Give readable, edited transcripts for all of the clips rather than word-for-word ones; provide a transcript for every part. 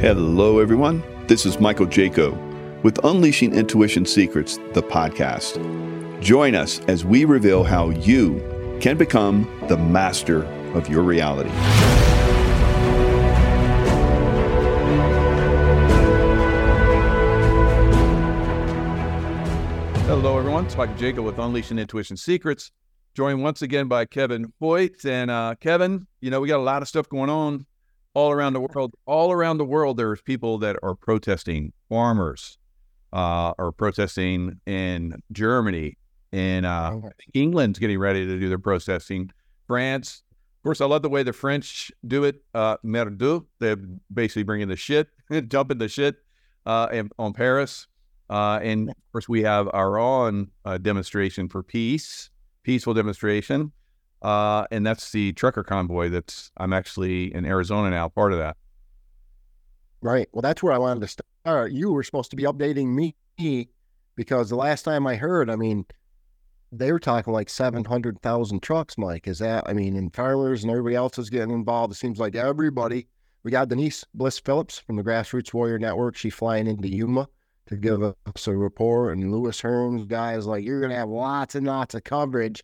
Hello, everyone. This is Michael Jaco with Unleashing Intuition Secrets, the podcast. Join us as we reveal how you can become the master of your reality. Hello, everyone. It's Michael Jaco with Unleashing Intuition Secrets, joined once again by Kevin Hoyt. And Kevin, you know, we got a lot of stuff going on all around the world. All around the world, there's people that are protesting. Farmers are protesting in Germany, and England's getting ready to do their protesting. France, of course, I love the way the French do it. Merde, they're basically bringing the shit, dumping the shit on Paris. And of course, we have our own demonstration for peace, peaceful demonstration. And that's the trucker convoy that's, I'm actually in Arizona now, part of that. Right. Well, that's where I wanted to start. You were supposed to be updating me because the last time I heard, I mean, they were talking like 700,000 trucks, Mike. Is that, I mean, and farmers and everybody else is getting involved. It seems like everybody. We got Denise Bliss Phillips from the Grassroots Warrior Network. She's flying into Yuma to give us a report. And Lewis Hearns, guys, like, you're going to have lots and lots of coverage.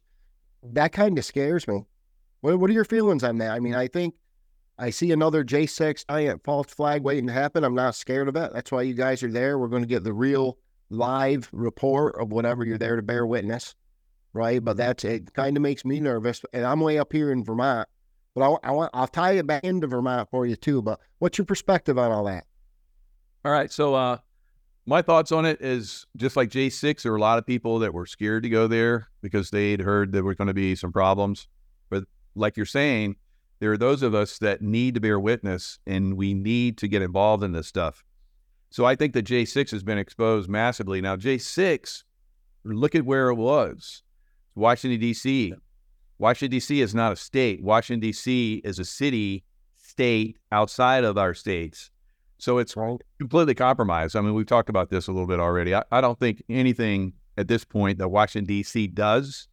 That kind of scares me. What are your feelings on that? I mean, I think I see another J6 giant false flag waiting to happen. I'm not scared of it. That's why you guys are there. We're going to get the real live report of whatever you're there to bear witness, right? But that's it. Kind of makes me nervous. And I'm way up here in Vermont. But I'll tie it back into Vermont for you too. But what's your perspective on all that? All right. So my thoughts on it is just like J6, there were a lot of people that were scared to go there because they'd heard there were going to be some problems. But like you're saying, there are those of us that need to bear witness and we need to get involved in this stuff. So I think that J6 has been exposed massively. Now, J6, look at where it was. Washington, D.C. Washington, D.C. is not a state. Washington, D.C. is a city, state outside of our states. So it's completely compromised. I mean, we've talked about this a little bit already. I don't think anything at this point that Washington, D.C. does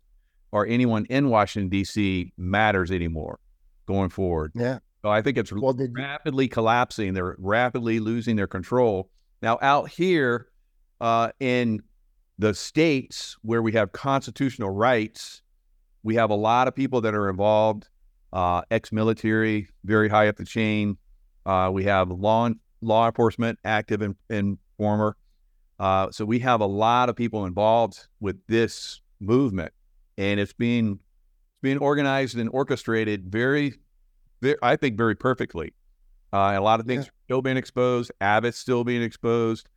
or anyone in Washington, D.C. matters anymore going forward. Yeah. So I think it's rapidly collapsing. They're rapidly losing their control. Now, out here in the states where we have constitutional rights, we have a lot of people that are involved, ex-military, very high up the chain. We have law enforcement, active and former. So we have a lot of people involved with this movement, and it's being organized and orchestrated very, very, I think, very perfectly. A lot of things are still being exposed. Abbott's still being exposed.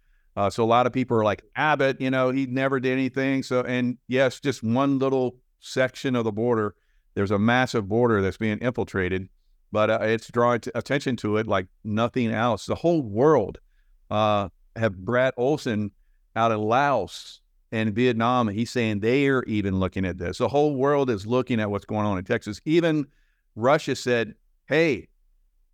So a lot of people are like, Abbott, you know, he never did anything. So, and yes, just one little section of the border. There's a massive border that's being infiltrated. But it's drawing attention to it like nothing else. The whole world have Brad Olson out in Laos and Vietnam. And he's saying they are even looking at this. The whole world is looking at what's going on in Texas. Even Russia said, hey,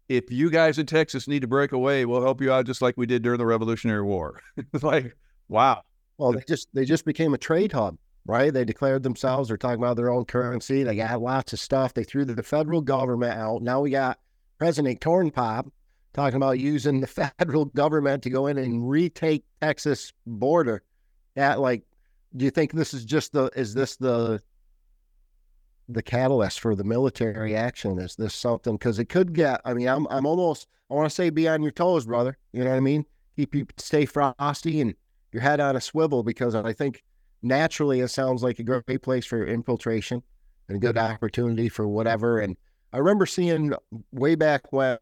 if you guys in Texas need to break away, we'll help you out just like we did during the Revolutionary War. It's like, wow. Well, they just became a trade hub, right? They declared themselves. They're talking about their own currency. They got lots of stuff. They threw the federal government out. Now we got President Cornpop talking about using the federal government to go in and retake Texas border. That, like, do you think this is just the catalyst for the military action? Is this something? Because it could get. I mean, I'm almost. I want to say be on your toes, brother. You know what I mean? Keep you stay frosty and your head on a swivel, because I think. Naturally, it sounds like a great place for infiltration and a good opportunity for whatever. And I remember seeing way back when,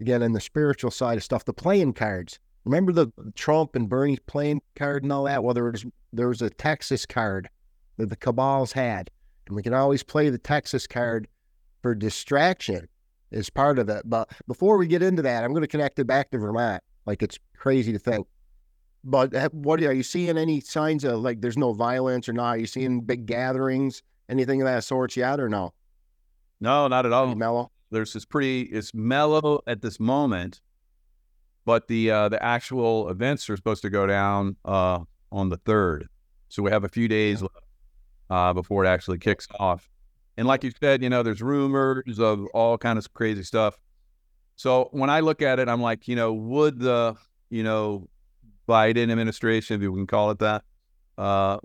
again, in the spiritual side of stuff, the playing cards. Remember the Trump and Bernie playing card and all that? Well, there was a Texas card that the cabals had. And we can always play the Texas card for distraction as part of it. But before we get into that, I'm going to connect it back to Vermont. Like, it's crazy to think. But what are you seeing? Any signs of, like, there's no violence or not? Are you seeing big gatherings, anything of that sort yet, or no? No, not at all. Pretty mellow. It's mellow at this moment, but the actual events are supposed to go down on the 3rd, so we have a few days left before it actually kicks off. And like you said, you know, there's rumors of all kinds of crazy stuff. So when I look at it, I'm like, would the, Biden administration, if we can call it that,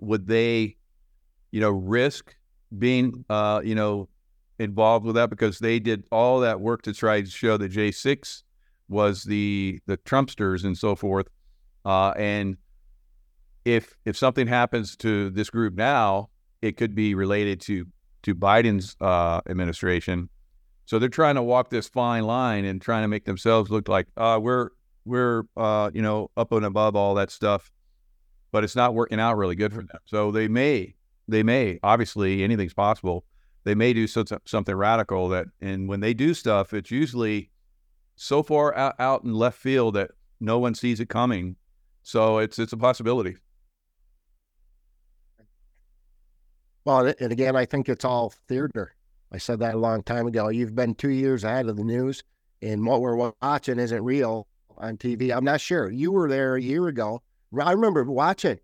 would they, risk being, involved with that? Because they did all that work to try to show that J6 was the Trumpsters and so forth. And if something happens to this group now, it could be related to Biden's administration. So they're trying to walk this fine line and trying to make themselves look like we're up and above all that stuff, but it's not working out really good for them. So they may, obviously anything's possible. They may do something radical and when they do stuff, it's usually so far out in left field that no one sees it coming. So it's a possibility. Well, and again, I think it's all theater. I said that a long time ago. You've been 2 years ahead of the news, and what we're watching isn't real on TV. I'm not sure. You were there a year ago. I remember watching,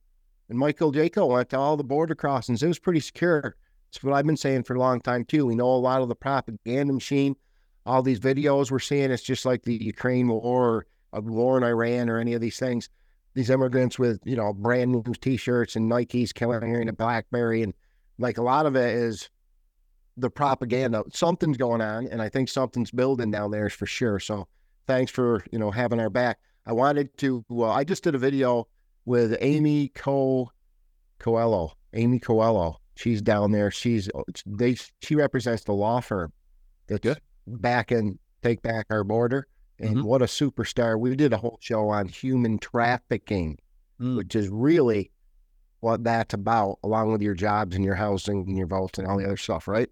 and Michael Jaco went to all the border crossings. It was pretty secure. It's what I've been saying for a long time, too. We know a lot of the propaganda machine, all these videos we're seeing. It's just like the Ukraine war, or a war in Iran, or any of these things. These immigrants with, brand new T-shirts and Nikes carrying a BlackBerry, and like a lot of it is the propaganda. Something's going on, and I think something's building down there for sure. So thanks for, having our back. I wanted to, I just did a video with Amy Coelho. Amy Coelho. She's down there. She represents the law firm that's back and take back our border. And what a superstar. We did a whole show on human trafficking, which is really what that's about, along with your jobs and your housing and your votes and all the other stuff, right?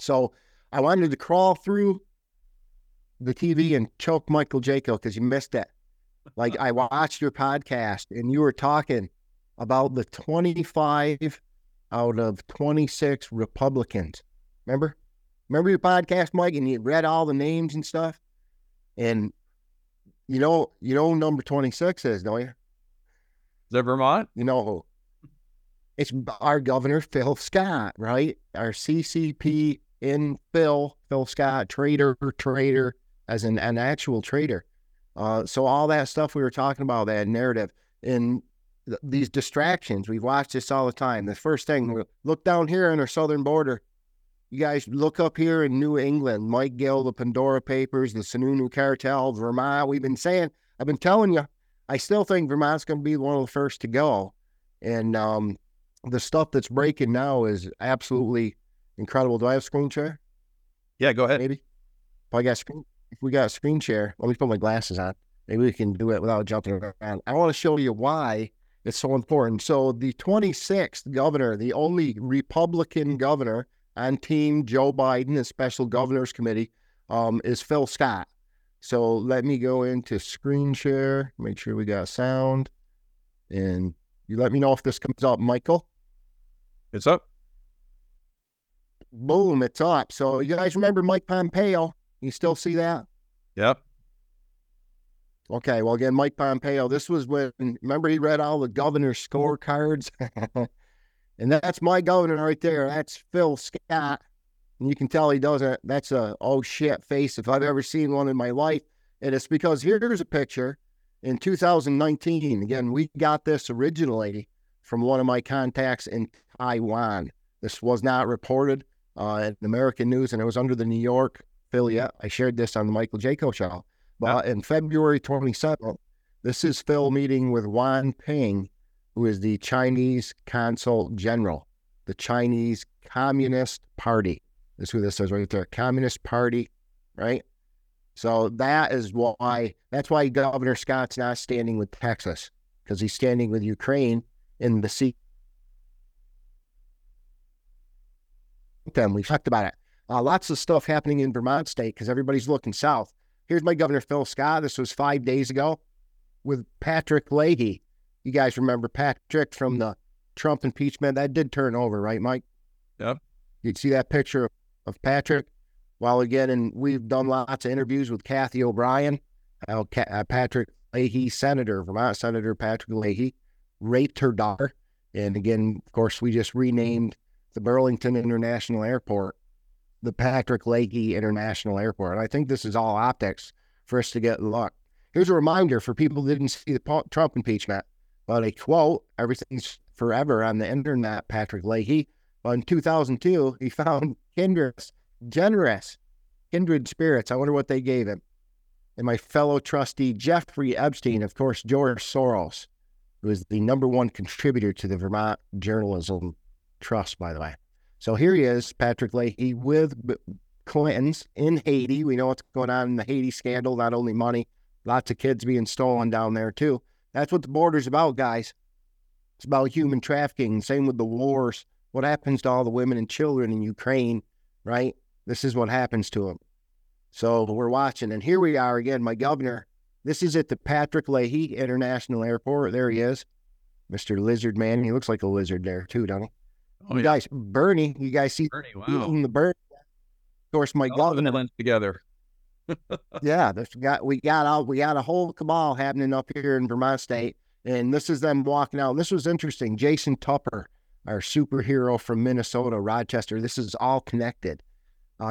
So I wanted to crawl through the TV and choke Michael Jaco because you missed it. Like, I watched your podcast, and you were talking about the 25 out of 26 Republicans. Remember your podcast, Mike, and you read all the names and stuff? And you know who number 26 is, don't you? Is that Vermont? You know who? It's our governor, Phil Scott, right? Our CCP in Phil Scott, traitor, as an actual traitor. So all that stuff we were talking about, that narrative, and these distractions, we've watched this all the time. The first thing, we look down here on our southern border. You guys look up here in New England, Mike Gill, the Pandora Papers, the Sununu Cartel, Vermont. We've been saying, I've been telling you, I still think Vermont's going to be one of the first to go. And the stuff that's breaking now is absolutely incredible. Do I have screen share? Yeah, go ahead. Maybe. If we got a screen share, let me put my glasses on. Maybe we can do it without jumping around. I want to show you why it's so important. So the 26th governor, the only Republican governor on Team Joe Biden, a special governors committee, is Phil Scott. So let me go into screen share, make sure we got sound, and you let me know if this comes up, Michael. It's up. Boom, it's up. So you guys remember Mike Pompeo? You still see that? Yep. Okay, well, again, Mike Pompeo, this was when, remember he read all the governor's scorecards? And that's my governor right there. That's Phil Scott. And you can tell he doesn't. That's a oh shit face if I've ever seen one in my life. And it's because here's a picture in 2019. Again, we got this originally from one of my contacts in Taiwan. This was not reported in American news, and it was under the New York affiliate. I shared this on the Michael Jaco show. But in February 27th, this is Phil meeting with Wang Ping, who is the Chinese Consul General, the Chinese Communist Party. That's who this is right there, Communist Party, right? So that's why Governor Scott's not standing with Texas, because he's standing with Ukraine in the sea. We've talked about it. Lots of stuff happening in Vermont state because everybody's looking south. Here's my governor, Phil Scott. This was 5 days ago with Patrick Leahy. You guys remember Patrick from the Trump impeachment? That did turn over, right, Mike? Yep. You'd see that picture of Patrick. Well, again, and we've done lots of interviews with Kathy O'Brien. Patrick Leahy, Senator, Vermont Senator Patrick Leahy, raped her daughter. And again, of course, we just renamed the Burlington International Airport the Patrick Leahy International Airport. I think this is all optics for us to get luck. Here's a reminder for people who didn't see the Trump impeachment, but a quote, everything's forever on the internet, Patrick Leahy. Well, in 2002, he found kindred spirits. I wonder what they gave him. And my fellow trustee, Jeffrey Epstein, of course, George Soros, who is the #1 contributor to the Vermont Journalism Trust, by the way. So here he is, Patrick Leahy, with Clinton's in Haiti. We know what's going on in the Haiti scandal, not only money, lots of kids being stolen down there, too. That's what the border's about, guys. It's about human trafficking. Same with the wars. What happens to all the women and children in Ukraine, right? This is what happens to them. So we're watching, and here we are again, my governor. This is at the Patrick Leahy International Airport. There he is, Mr. Lizard Man. He looks like a lizard there, too, don't he? Oh, yeah. Guys, Bernie, you guys see Bernie, wow. The bird? Of course, my governor. Together. Yeah, we got a whole cabal happening up here in Vermont State, and this is them walking out. This was interesting. Jason Tupper, our superhero from Minnesota, Rochester. This is all connected.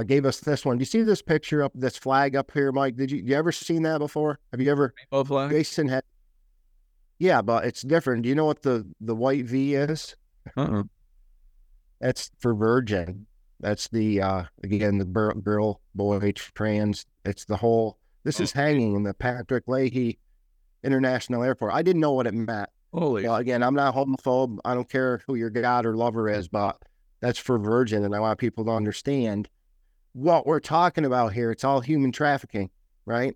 Gave us this one. Do you see this picture up, this flag up here, Mike? Did you ever seen that before? Have you ever? Rainbow flag? Jason had. Yeah, but it's different. Do you know what the white V is? Uh-uh. That's for Virgin. That's the, again, the girl, boy, trans. It's the whole, this is hanging in the Patrick Leahy International Airport. I didn't know what it meant. Holy. Well, again, I'm not homophobe. I don't care who your god or lover is, but that's for Virgin. And I want people to understand what we're talking about here. It's all human trafficking, right?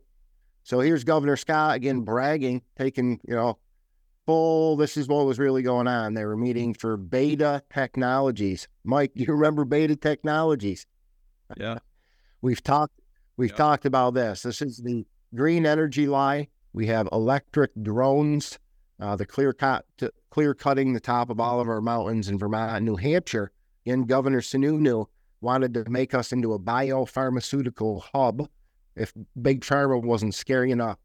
So here's Governor Scott again bragging, taking, full, this is what was really going on. They were meeting for Beta Technologies. Mike, you remember Beta Technologies? Yeah. We've talked about this. This is the green energy lie. We have electric drones. The clear cutting the top of all of our mountains in Vermont and New Hampshire. And Governor Sununu wanted to make us into a biopharmaceutical hub. If Big Pharma wasn't scary enough,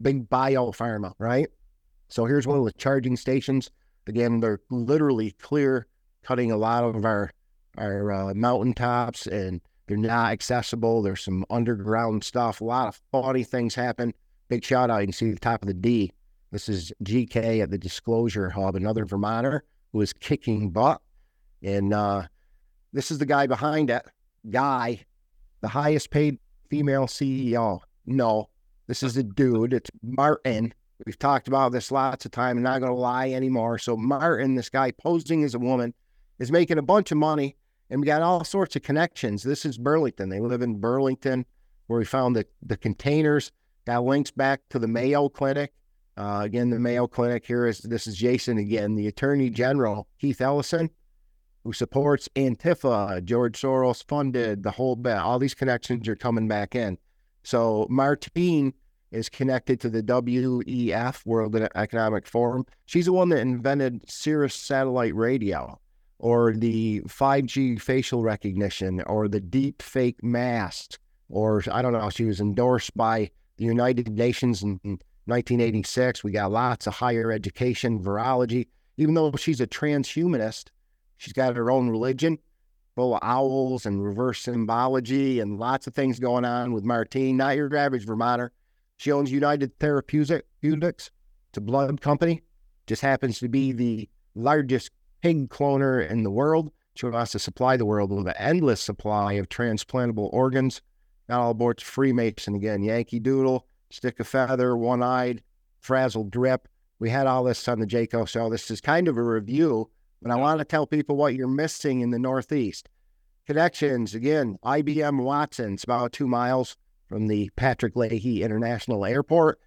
Big Biopharma, right? So here's one of the charging stations. Again, they're literally clear cutting a lot of our mountaintops, and they're not accessible. There's some underground stuff. A lot of funny things happen. Big shout out. You can see the top of the D. This is GK at the Disclosure Hub, another Vermonter who is kicking butt. And this is the guy behind it. Guy, the highest paid female CEO. No, this is a dude. It's Martine. We've talked about this lots of time. I'm not going to lie anymore. So Martine, this guy posing as a woman, is making a bunch of money. And we got all sorts of connections. This is Burlington. They live in Burlington, where we found the containers. Got links back to the Mayo Clinic. Again, the Mayo Clinic here this is Jason again, the Attorney General, Keith Ellison, who supports Antifa. George Soros funded the whole bit. All these connections are coming back in. So Martine is connected to the WEF, World Economic Forum. She's the one that invented Sirius satellite radio, or the 5G facial recognition, or the deep fake mask, or I don't know. She was endorsed by the United Nations and 1986. We got lots of higher education, virology. Even though she's a transhumanist, she's got her own religion, full of owls and reverse symbology and lots of things going on with Martine. Not your average Vermonter. She owns United Therapeutics. It's a blood company. Just happens to be the largest pig cloner in the world. She wants to supply the world with an endless supply of transplantable organs. Not all aboard Freemason again. Yankee Doodle, Stick a Feather, One-Eyed, Frazzled Drip. We had all this on the Jaco show. This is kind of a review, but I want to tell people what you're missing in the Northeast. Connections, again, IBM Watson. It's about 2 miles from the Patrick Leahy International Airport.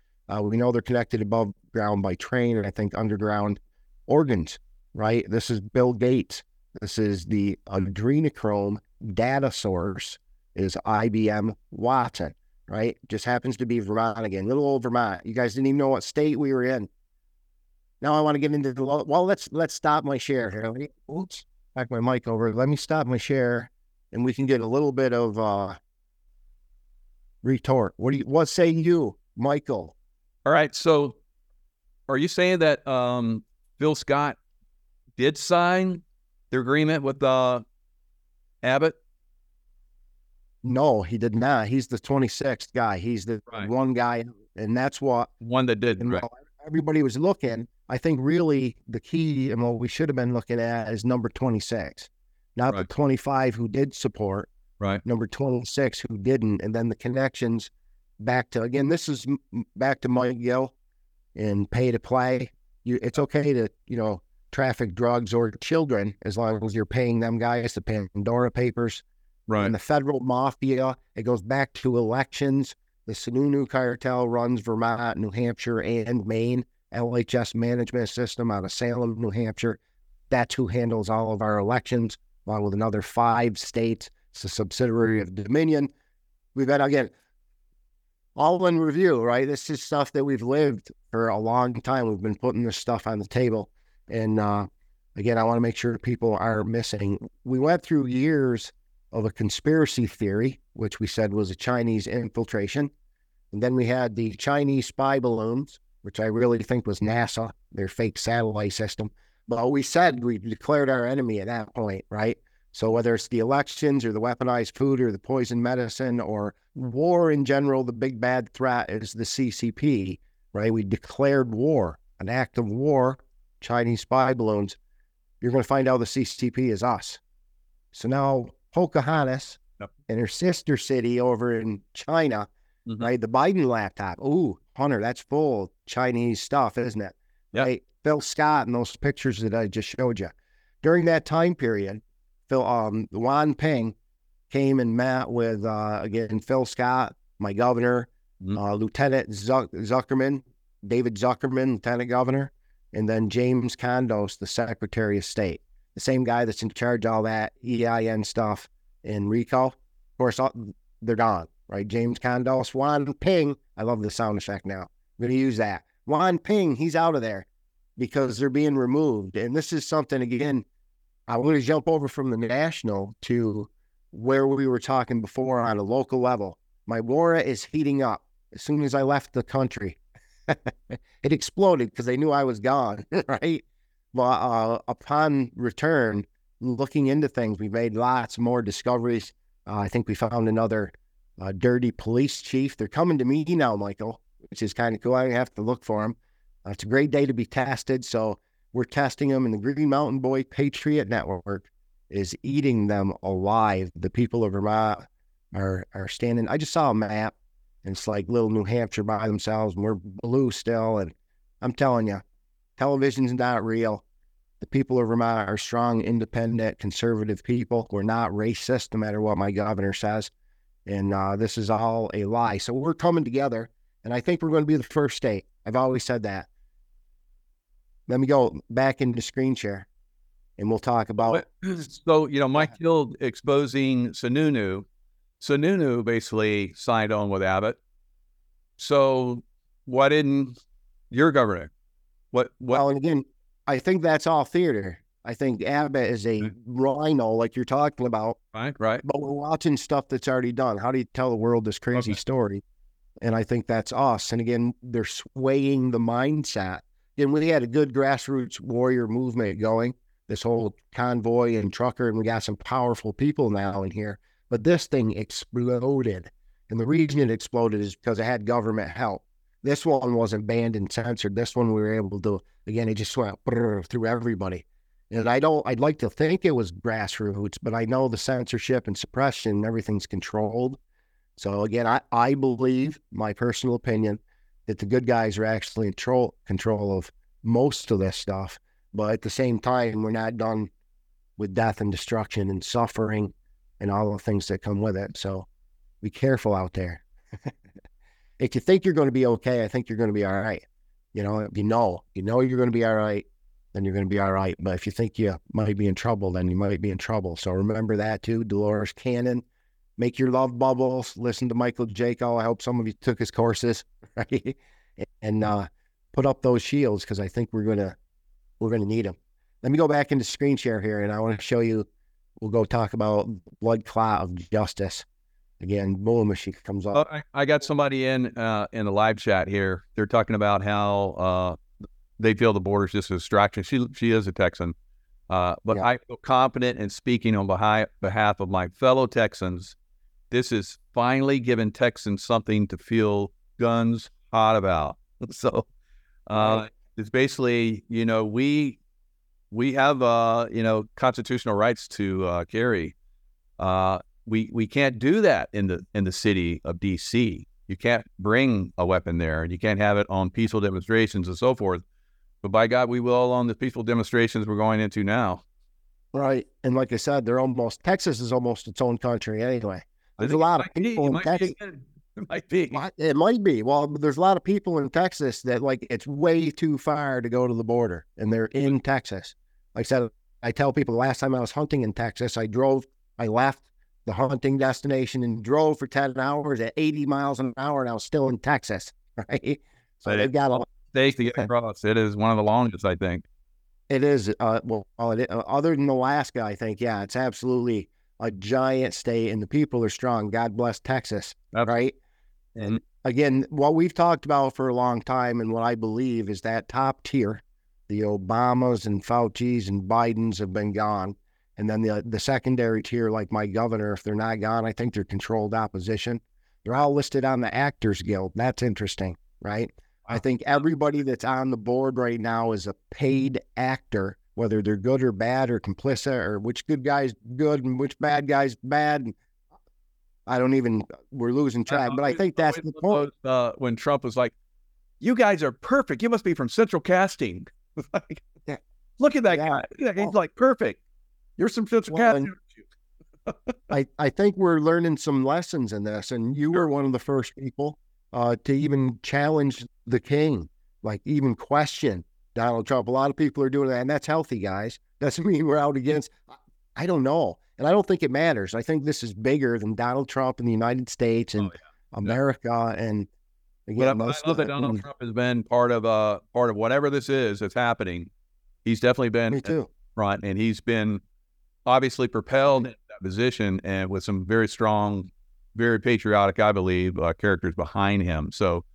We know they're connected above ground by train, and I think underground organs, right? This is Bill Gates. This is the adrenochrome data source is IBM Watson. Right? Just happens to be Vermont again. Little old Vermont. You guys didn't even know what state we were in. Now I want to get into the... Well, let's stop my share here. Oops. Back my mic over. Let me stop my share, and we can get a little bit of retort. What say you, Michael? All right. So are you saying that Phil Scott did sign the agreement with Abbott? No, he did not. He's the 26th guy. He's the one guy. And that's what one that did, right? Everybody was looking. I think really the key and what we should have been looking at is number 26, not the 25 who did support, number 26 who didn't. And then the connections back to, again, this is back to Mike Gill and pay to play. It's okay to, you know, traffic drugs or children as long as you're paying them guys, the Pandora Papers. Right. And the federal mafia, it goes back to elections. The Sununu Cartel runs Vermont, New Hampshire, and Maine. LHS management system out of Salem, New Hampshire. That's who handles all of our elections, along with another 5 states. It's a subsidiary of Dominion. We've got, again, all in review, right? This is stuff that we've lived for a long time. We've been putting this stuff on the table. And again, I want to make sure people aren't missing. We went through years of a conspiracy theory, which we said was a Chinese infiltration. And then we had the Chinese spy balloons, which I really think was NASA, their fake satellite system. But we said we declared our enemy at that point, right? So whether it's the elections or the weaponized food or the poison medicine or war in general, the big bad threat is the CCP, right? We declared war, an act of war, Chinese spy balloons. You're going to find out the CCP is us. So now Pocahontas and her sister city over in China, right? The Biden laptop. Ooh, Hunter, that's full of Chinese stuff, isn't it? Right? Phil Scott and those pictures that I just showed you. During that time period, Phil, Wang Ping came and met with, again, Phil Scott, my governor, Lieutenant Zuckerman, David Zuckerman, Lieutenant Governor, and then James Condos, the Secretary of State. The same guy that's in charge of all that EIN stuff in RICO. Of course, they're gone, right? James Condos, Wang Ping. I love the sound effect now. I'm going to use that. Wang Ping, he's out of there because they're being removed. And this is something, again, I'm going to jump over from the national to where we were talking before on a local level. My war is heating up. As soon as I left the country, it exploded because they knew I was gone, right? But upon return, looking into things, we made lots more discoveries. I think we found another dirty police chief. They're coming to me now, Michael, which is kind of cool. I don't have to look for them. It's a great day to be tested. So we're testing them, and the Green Mountain Boy Patriot Network is eating them alive. The people of Vermont are standing. I just saw a map, and it's like little New Hampshire by themselves, and we're blue still. And I'm telling you, television's not real. The people of Vermont are strong, independent, conservative people. We're not racist, no matter what my governor says. And this is all a lie. So we're coming together, and I think we're going to be the first state. I've always said that. Let me go back into screen share, and we'll talk about it. So, you know, Mike Gill exposing Sununu. Sununu basically signed on with Abbott. So why didn't your governor? Well, and again, I think that's all theater. I think Abbott is a rhino, like you're talking about. Right. But we're watching stuff that's already done. How do you tell the world this crazy story? And I think that's us. And again, they're swaying the mindset. And we had a good grassroots warrior movement going, this whole convoy and trucker, and we got some powerful people now in here. But this thing exploded. And the reason it exploded is because it had government help. This one wasn't banned and censored. This one we were able to, again, it just went through everybody. And I'd like to think it was grassroots, but I know the censorship and suppression, everything's controlled. So again, I believe, my personal opinion, that the good guys are actually in control of most of this stuff. But at the same time, we're not done with death and destruction and suffering and all the things that come with it. So be careful out there. If you think you're going to be okay, I think you're going to be all right. You know, if you know you're going to be all right, then you're going to be all right. But if you think you might be in trouble, then you might be in trouble. So remember that too, Dolores Cannon. Make your love bubbles. Listen to Michael Jaco. I hope some of you took his courses, right? And put up those shields, because I think we're gonna need them. Let me go back into screen share here, and I want to show you. We'll go talk about blood clot of justice. Again, boom, she comes up. I got somebody in the live chat here. They're talking about how they feel the border is just a distraction. She is a Texan. But I feel confident in speaking on behalf of my fellow Texans This has finally given Texans something to feel guns hot about. So it's basically, you know, we have, you know, constitutional rights to carry. We can't do that in the city of D.C. You can't bring a weapon there, and you can't have it on peaceful demonstrations and so forth. But by God, we will on the peaceful demonstrations we're going into now. Right, and like I said, they're almost Texas is almost its own country anyway. There's a lot of people in Texas. It might be. It might be. Well, there's a lot of people in Texas that like it's way too far to go to the border, and they're in Texas. Like I said, I tell people last time I was hunting in Texas, I left the hunting destination and drove for 10 hours at 80 miles an hour, and I was still in Texas. Right, so they've got a state to get across. It is one of the longest, I think. It is. Other than Alaska, I think, yeah, it's absolutely a giant state, and the people are strong. God bless Texas, right? And again, what we've talked about for a long time and what I believe is that top tier, the Obamas and Faucis and Bidens have been gone. And then the secondary tier, like my governor, if they're not gone, I think they're controlled opposition. They're all listed on the Actors Guild. That's interesting, right? I think everybody that's on the board right now is a paid actor, whether they're good or bad or complicit or which good guy's good and which bad guy's bad. I don't even, we're losing track, but I think that's the point. When Trump was like, you guys are perfect. You must be from Central Casting. Like, yeah. Look at that guy. He's like, perfect. You're some Central Casting. I think we're learning some lessons in this, and you were one of the first people to even challenge the king, like even question Donald Trump. A lot of people are doing that, and that's healthy, guys. Doesn't mean we're out against, I don't know. And I don't think it matters. I think this is bigger than Donald Trump in the United States and America. Yeah. And again, I love that Donald Trump has been part of whatever this is that's happening. He's definitely been front, and he's been obviously propelled into that position, and with some very strong, very patriotic, I believe, characters behind him. So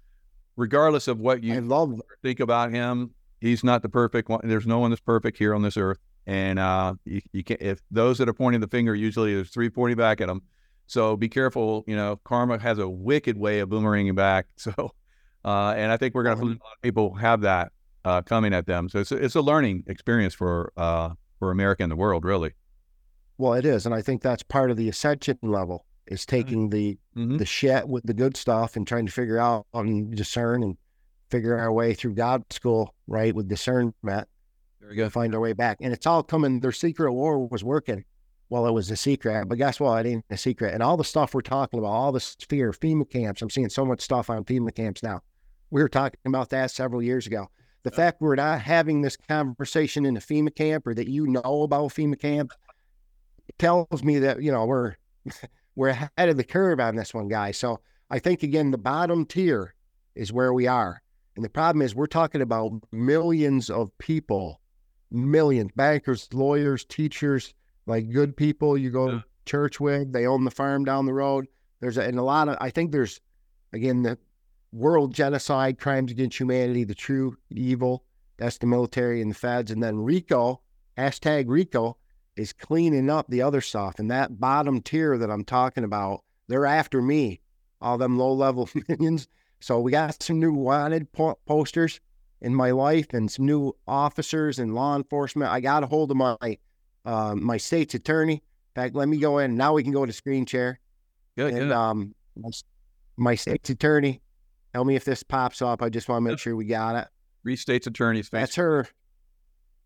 regardless of what you think about him, he's not the perfect one. There's no one that's perfect here on this earth. And you can't, if those that are pointing the finger, usually there's three pointing back at them. So be careful. You know, karma has a wicked way of boomeranging back. So, and I think we're going to a lot of people have that coming at them. So it's a learning experience for America and the world, really. Well, it is. And I think that's part of the ascension level. Is taking the shit with the good stuff and trying to figure out and discern and figure our way through God's school, right? With discernment, there we go. Find our way back, and it's all coming. Their secret war was working while it was a secret, but guess what? It ain't a secret. And all the stuff we're talking about, all this fear, FEMA camps. I'm seeing so much stuff on FEMA camps now. We were talking about that several years ago. The fact we're not having this conversation in a FEMA camp, or that you know about FEMA camp, tells me that you know we're ahead of the curve on this one, guys. So I think, again, the bottom tier is where we are. And the problem is we're talking about millions of people, bankers, lawyers, teachers, like good people you go to church with. They own the farm down the road. And a lot of, I think there's, again, the world genocide, crimes against humanity, the true evil. That's the military and the feds. And then RICO, #RICO. Is cleaning up the other stuff. And that bottom tier that I'm talking about, they're after me, all them low-level minions. So we got some new wanted posters in my life and some new officers and law enforcement. I got a hold of my my state's attorney. In fact, let me go in. Now we can go to screen share. Good. My state's attorney, tell me if this pops up. I just want to make sure we got it. Three state's attorneys. That's her.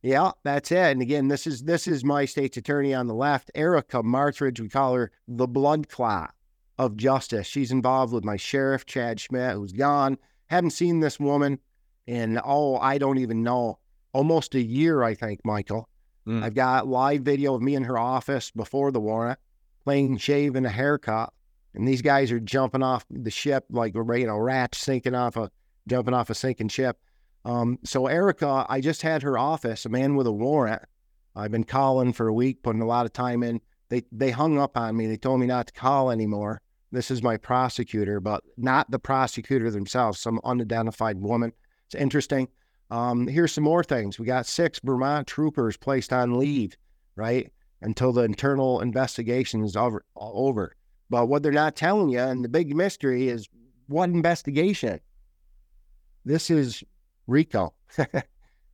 Yeah, that's it. And again, this is my state's attorney on the left, Erica Martridge. We call her the blood clot of justice. She's involved with my sheriff, Chad Schmidt, who's gone. Haven't seen this woman in, I don't even know, almost a year, I think, Michael. I've got live video of me in her office before the warrant, playing shave and a haircut. And these guys are jumping off the ship like, you know, rats jumping off a sinking ship. So Erica, I just had her office, a man with a warrant. I've been calling for a week, putting a lot of time in. They hung up on me. They told me not to call anymore. This is my prosecutor, but not the prosecutor themselves, some unidentified woman. It's interesting. Here's some more things. We got 6 Vermont troopers placed on leave, right? Until the internal investigation is over. But what they're not telling you, and the big mystery is, what investigation? This is RICO.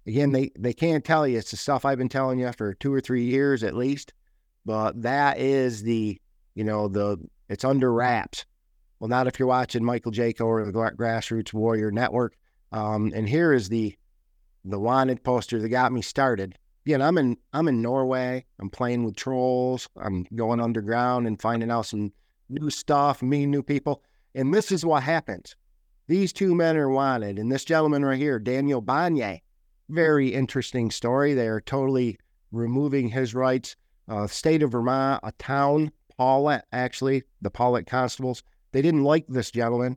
Again, they can't tell you. It's the stuff I've been telling you for 2 or 3 years at least. But that is the, you know, the, it's under wraps. Well, not if you're watching Michael Jaco or the Grassroots Warrior Network. And here is the wanted poster that got me started. Again, I'm in Norway. I'm playing with trolls. I'm going underground and finding out some new stuff, meeting new people. And this is what happens. These two men are wanted. And this gentleman right here, Daniel Banyai, very interesting story. They are totally removing his rights. State of Vermont, a town, Pawlet, actually, the Pawlet constables, they didn't like this gentleman.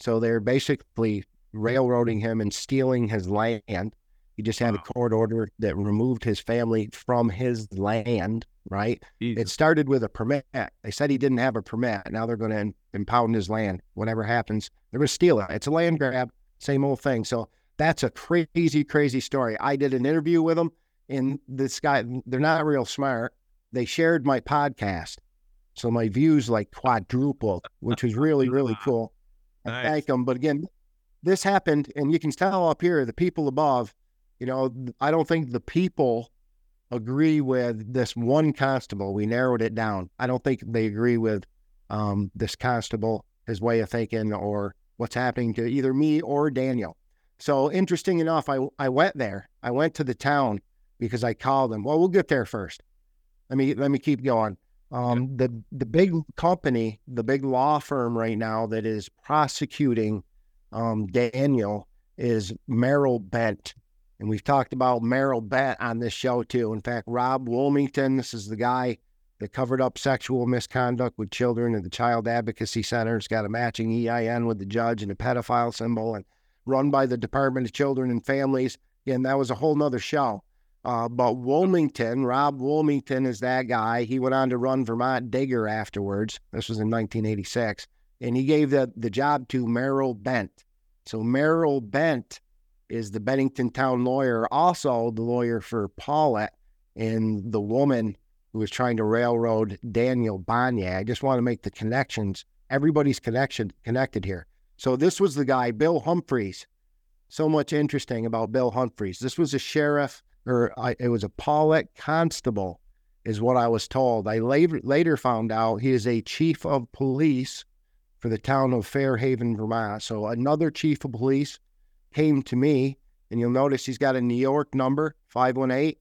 So they're basically railroading him and stealing his land. He just had a court order that removed his family from his land, right? Jesus. It started with a permit. They said he didn't have a permit. Now they're going to impound his land. Whatever happens, they're going to steal it. It's a land grab, same old thing. So that's a crazy, crazy story. I did an interview with him, and this guy, they're not real smart. They shared my podcast. So my views like quadrupled, which was really, really cool. Nice. I thank them. But again, this happened, and you can tell up here, the people above, you know, I don't think the people agree with this one constable. We narrowed it down. I don't think they agree with this constable, his way of thinking, or what's happening to either me or Daniel. So interesting enough, I went there. I went to the town because I called them. Well, we'll get there first. Let me keep going. The big company, the big law firm right now that is prosecuting Daniel is Merrill Bent. And we've talked about Merrill Bent on this show, too. In fact, Rob Wilmington, this is the guy that covered up sexual misconduct with children at the Child Advocacy Center. It's got a matching EIN with the judge and a pedophile symbol and run by the Department of Children and Families. And that was a whole nother show. But Wilmington, Rob Wilmington is that guy. He went on to run Vermont Digger afterwards. This was in 1986. And he gave the job to Merrill Bent. So Merrill Bent is the Bennington town lawyer, also the lawyer for Paulette and the woman who was trying to railroad Daniel Banyai. I just want to make the connections. Everybody's connected here. So this was the guy, Bill Humphreys. So much interesting about Bill Humphreys. This was a sheriff, it was a Paulette constable, is what I was told. I later found out he is a chief of police for the town of Fairhaven, Vermont. So another chief of police came to me, and you'll notice he's got a New York number, 518.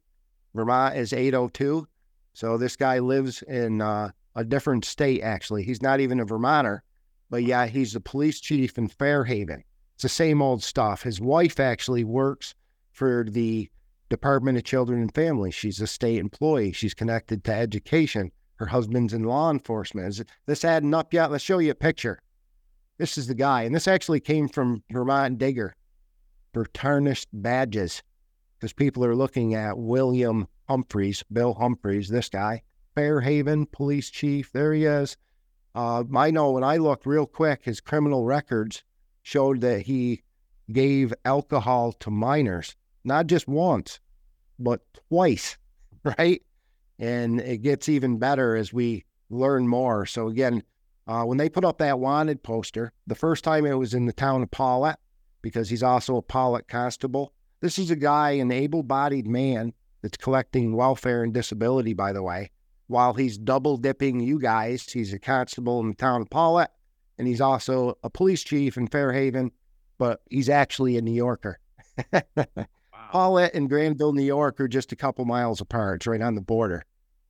Vermont is 802. So this guy lives in a different state, actually. He's not even a Vermonter, but yeah, he's the police chief in Fairhaven. It's the same old stuff. His wife actually works for the Department of Children and Families. She's a state employee. She's connected to education. Her husband's in law enforcement. Is this adding up yet? Let's show you a picture. This is the guy, and this actually came from Vermont Digger for tarnished badges, because people are looking at William Humphreys, Bill Humphreys, this guy, Fairhaven police chief. There he is. I know when I looked real quick, his criminal records showed that he gave alcohol to minors, not just once, but twice, right? And it gets even better as we learn more. So again, when they put up that wanted poster, the first time it was in the town of Pawlet, because he's also a Pawlet constable. This is a guy, an able-bodied man that's collecting welfare and disability, by the way, while he's double-dipping you guys. He's a constable in the town of Pawlet, and he's also a police chief in Fairhaven, but he's actually a New Yorker. Wow. Pawlet and Granville, New York are just a couple miles apart. It's right on the border,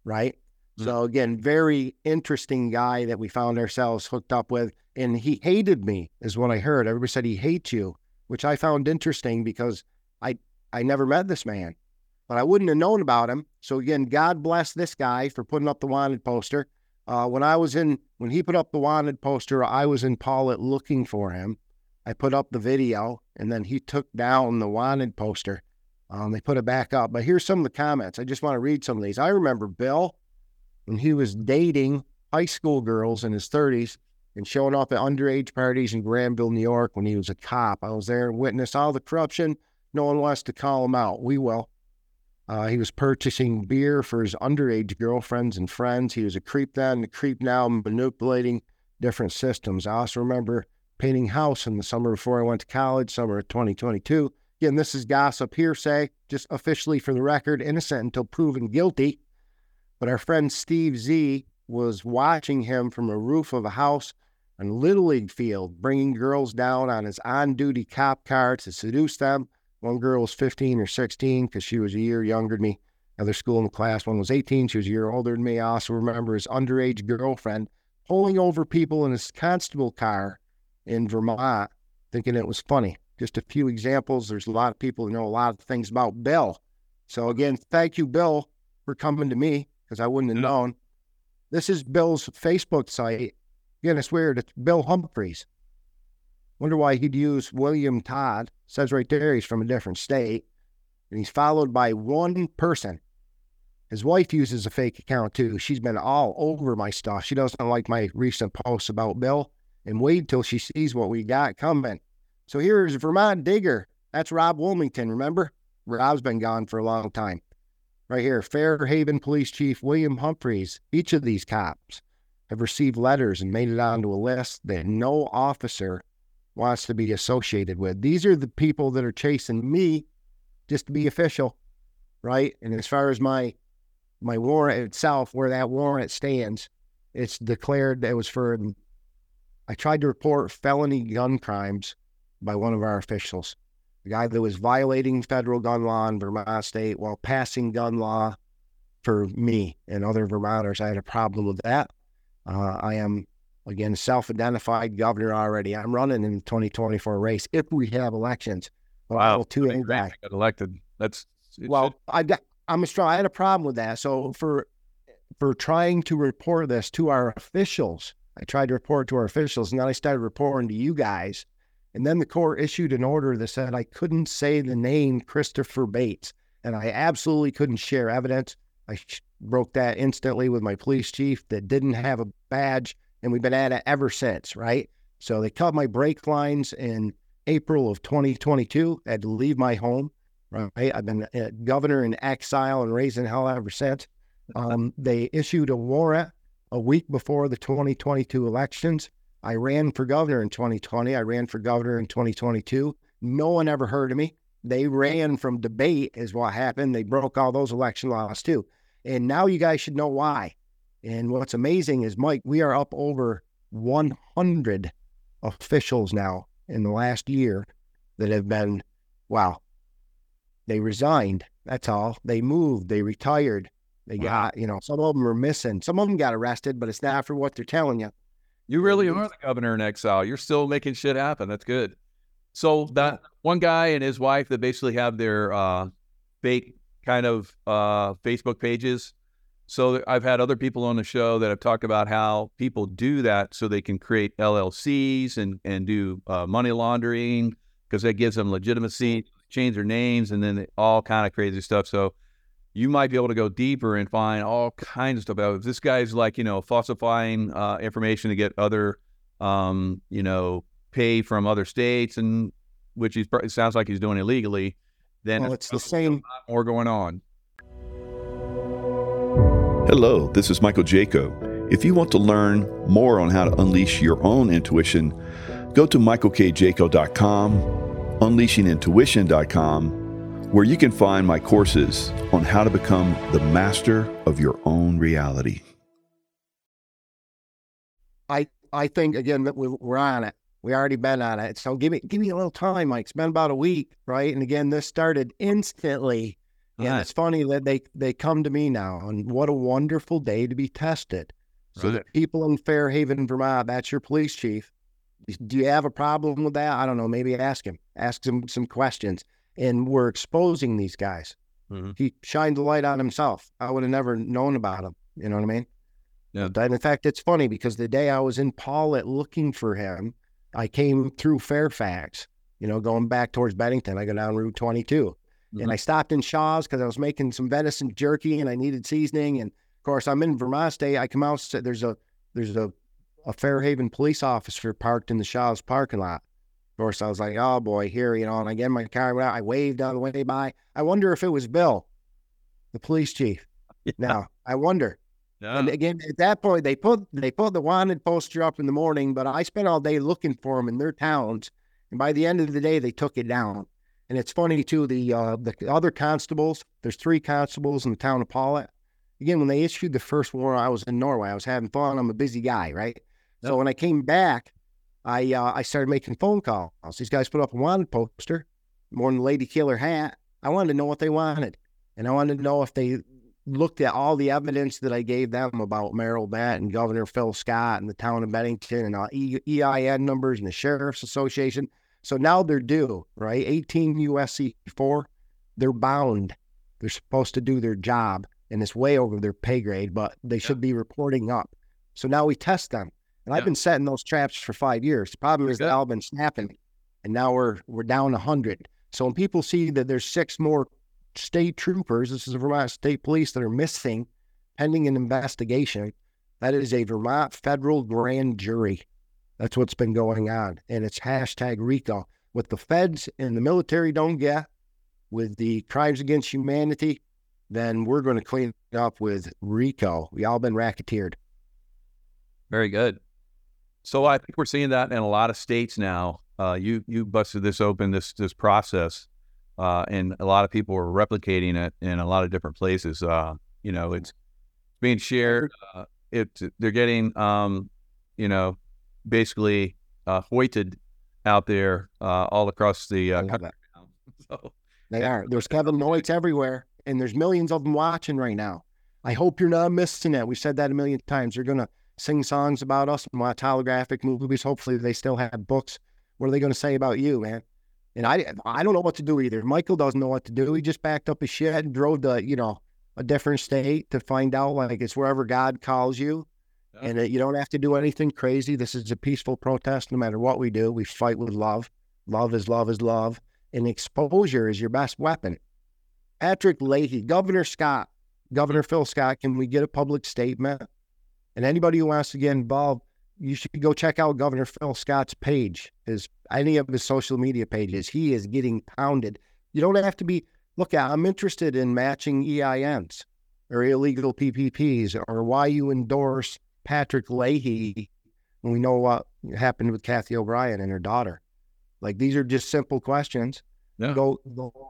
right? Mm-hmm. So again, very interesting guy that we found ourselves hooked up with, and he hated me is what I heard. Everybody said he hates you, which I found interesting because I never met this man, but I wouldn't have known about him. So again, God bless this guy for putting up the wanted poster. When he put up the wanted poster, I was in Pawlet looking for him. I put up the video, and then he took down the wanted poster. They put it back up. But here's some of the comments. I just want to read some of these. I remember Bill when he was dating high school girls in his 30s. And showing up at underage parties in Granville, New York when he was a cop. I was there and witnessed all the corruption. No one wants to call him out. We will. He was purchasing beer for his underage girlfriends and friends. He was a creep then, a creep now, manipulating different systems. I also remember painting house in the summer before I went to college, summer of 2022. Again, this is gossip, hearsay, just officially for the record, innocent until proven guilty. But our friend Steve Z was watching him from a roof of a house on Little League Field, bringing girls down on his on-duty cop car to seduce them. One girl was 15 or 16 because she was a year younger than me. Another school in the class, one was 18. She was a year older than me. I also remember his underage girlfriend pulling over people in his constable car in Vermont, thinking it was funny. Just a few examples. There's a lot of people who know a lot of things about Bill. So again, thank you, Bill, for coming to me because I wouldn't have known. This is Bill's Facebook site. Again, it's weird. It's Bill Humphreys. Wonder why he'd use William Todd. Says right there he's from a different state. And he's followed by one person. His wife uses a fake account too. She's been all over my stuff. She doesn't like my recent posts about Bill. And wait till she sees what we got coming. So here's Vermont Digger. That's Rob Wilmington, remember? Rob's been gone for a long time. Right here, Fairhaven Police Chief William Humphreys. Each of these cops have received letters and made it onto a list that no officer wants to be associated with. These are the people that are chasing me just to be official, right? And as far as my warrant itself, where that warrant stands, it's declared that it was for, I tried to report felony gun crimes by one of our officials, the guy that was violating federal gun law in Vermont state while passing gun law for me and other Vermonters. I had a problem with that. I am, again, self-identified governor already. I'm running in the 2024 race if we have elections. Wow. I got elected. I had a problem with that. So for trying to report this to our officials, I tried to report to our officials, and then I started reporting to you guys. And then the court issued an order that said I couldn't say the name Christopher Bates, and I absolutely couldn't share evidence. I broke that instantly with my police chief that didn't have a badge, and we've been at it ever since, right? So they cut my brake lines in April of 2022. I had to leave my home, right? I've been a governor in exile and raising hell ever since. They issued a warrant a week before the 2022 elections. I ran for governor in 2020. I ran for governor in 2022. No one ever heard of me. They ran from debate is what happened. They broke all those election laws too. And now you guys should know why. And what's amazing is, Mike, we are up over 100 officials now in the last year that have been, wow, they resigned. That's all. They moved. They retired. They got, some of them are missing. Some of them got arrested, but it's not for what they're telling you. You really are the governor in exile. You're still making shit happen. That's good. So that one guy and his wife that basically have their fake kind of Facebook pages. So I've had other people on the show that have talked about how people do that so they can create LLCs and do money laundering because that gives them legitimacy, change their names, and then all kind of crazy stuff. So you might be able to go deeper and find all kinds of stuff. If this guy's falsifying information to get other, pay from other states, and which it sounds like he's doing illegally, then it's the same. More going on. Hello, this is Michael Jaco. If you want to learn more on how to unleash your own intuition, go to michaelkjaco.com, unleashingintuition.com, where you can find my courses on how to become the master of your own reality. I think, again, that we're on it. We already been on it. So give me a little time, Mike. It's been about a week, right? And again, this started instantly. And It's funny that they come to me now. And what a wonderful day to be tested. So right. The people in Fairhaven, Vermont, that's your police chief. Do you have a problem with that? I don't know. Maybe ask him. Ask him some questions. And we're exposing these guys. Mm-hmm. He shined the light on himself. I would have never known about him. You know what I mean? Yeah. And in fact, it's funny because the day I was in Pawlet looking for him, I came through Fairfax, going back towards Bennington. I go down Route 22. Mm-hmm. And I stopped in Shaw's because I was making some venison jerky and I needed seasoning. And, of course, I'm in Vermont State. I come out, so there's a Fairhaven police officer parked in the Shaw's parking lot. Of course, I was like, oh boy, here, and I get in my car, I waved on the way by. I wonder if it was Bill. the police chief. Yeah. Now, I wonder. Yeah. And again, at that point, they put the wanted poster up in the morning, but I spent all day looking for them in their towns. And by the end of the day, they took it down. And it's funny, too, the other constables, there's 3 constables in the town of Pawlet. Again, when they issued the first warrant, I was in Norway. I was having fun. I'm a busy guy, right? Yep. So when I came back, I started making phone calls. These guys put up a wanted poster, more than the lady killer hat. I wanted to know what they wanted. And I wanted to know if they looked at all the evidence that I gave them about Merrill Bent and Governor Phil Scott and the town of Bennington and EIN numbers and the Sheriff's Association. So now they're due, right? 18 USC 4, they're bound. They're supposed to do their job. And it's way over their pay grade, but they should be reporting up. So now we test them. And I've been setting those traps for 5 years. The problem is they've all been snapping. And now we're down 100. So when people see that there's 6 more state troopers, this is the Vermont State Police, that are missing pending an investigation, that is a Vermont federal grand jury. That's what's been going on. And it's #RICO. What the feds and the military don't get with the crimes against humanity, then we're going to clean it up with RICO. We all been racketeered. Very good. So I think we're seeing that in a lot of states now. You busted this open, this process, and a lot of people are replicating it in a lot of different places. It's being shared. They're getting, basically hoited out there all across the country. So, they are. There's Kevin Hoyts everywhere. And there's millions of them watching right now. I hope you're not missing it. We've said that a million times. They're going to sing songs about us and watch holographic movies. Hopefully they still have books. What are they going to say about you, man? And I don't know what to do either. Michael doesn't know what to do. He just backed up his shit and drove to, a different state to find out, like, it's wherever God calls you. Yeah. And you don't have to do anything crazy. This is a peaceful protest. No matter what we do, we fight with love. Love is love is love. And exposure is your best weapon. Patrick Leahy, Governor Phil Scott, can we get a public statement? And anybody who wants to get involved, you should go check out Governor Phil Scott's page, any of his social media pages. He is getting pounded. You don't have to be, I'm interested in matching EINs or illegal PPPs, or why you endorse Patrick Leahy when we know what happened with Kathy O'Brien and her daughter. These are just simple questions. Yeah. Go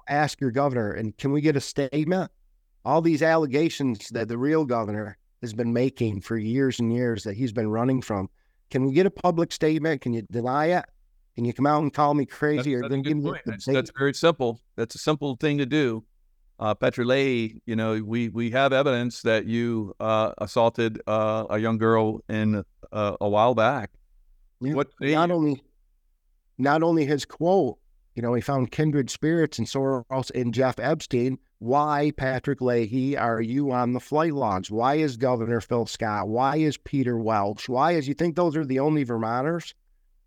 ask your governor, and can we get a statement? All these allegations that the real governor has been making for years and years that he's been running from. Can we get a public statement? Can you deny it? Can you come out and call me crazy? That's very simple. That's a simple thing to do. Patrick Leahy, we have evidence that you assaulted a young girl in a while back. Yeah. Not only his quote, he found kindred spirits in Soros and Jeff Epstein. Why, Patrick Leahy, are you on the flight logs? Why is Governor Phil Scott? Why is Peter Welch? Why is, you think those are the only Vermonters?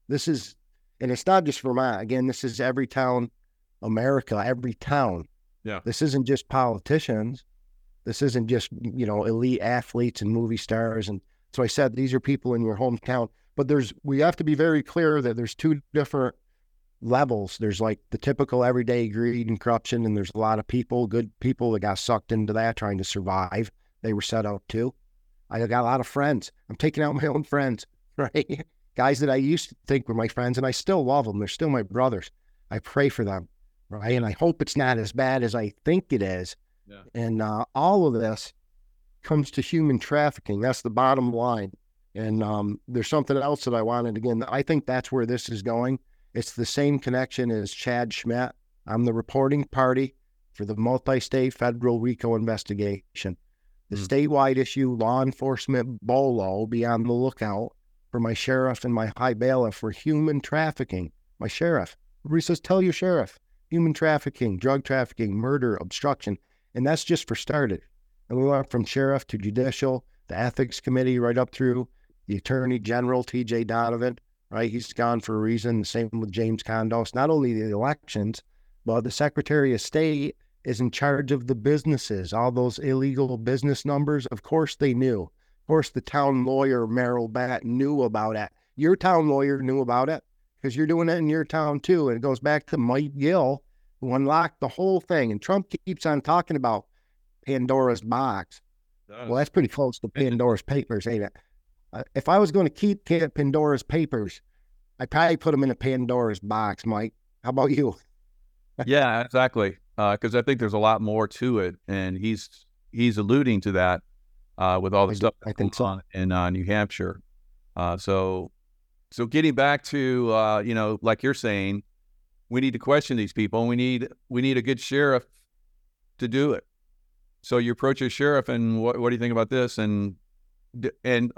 This is, and it's not just Vermont. Again, this is every town, America, every town. Yeah. This isn't just politicians. This isn't just, elite athletes and movie stars. And so I said, these are people in your hometown. But we have to be very clear that there's 2 different levels. There's the typical everyday greed and corruption, and there's a lot of good people that got sucked into that trying to survive. They were set up too. I got a lot of friends. I'm taking out my own friends, right? Guys that I used to think were my friends, and I still love them. They're still my brothers. I pray for them, right? And I hope it's not as bad as I think it is. Yeah. And all of this comes to human trafficking. That's the bottom line. And there's something else that I wanted. Again, I think that's where this is going. It's the same connection as Chad Schmidt. I'm the reporting party for the multi-state federal RICO investigation. The statewide issue, law enforcement BOLO, be on the lookout for my sheriff and my high bailiff for human trafficking. My sheriff. Everybody says, tell your sheriff. Human trafficking, drug trafficking, murder, obstruction. And that's just for started. And we went from sheriff to judicial, the ethics committee, right up through the attorney general, T.J. Donovan. Right, he's gone for a reason. The same with James Condos. Not only the elections, but the Secretary of State is in charge of the businesses, all those illegal business numbers. Of course they knew. Of course the town lawyer, Merrill Bent, knew about it. Your town lawyer knew about it because you're doing it in your town too. And it goes back to Mike Gill, who unlocked the whole thing. And Trump keeps on talking about Pandora's box. Well, that's pretty close to Pandora's Papers, ain't it? If I was going to keep Pandora's Papers, I'd probably put them in a Pandora's box, Mike. How about you? Yeah, exactly. Because I think there's a lot more to it, and he's alluding to that with all the stuff that's on in New Hampshire. So getting back to like you're saying, we need to question these people, and we need a good sheriff to do it. So you approach a sheriff, and what do you think about this? And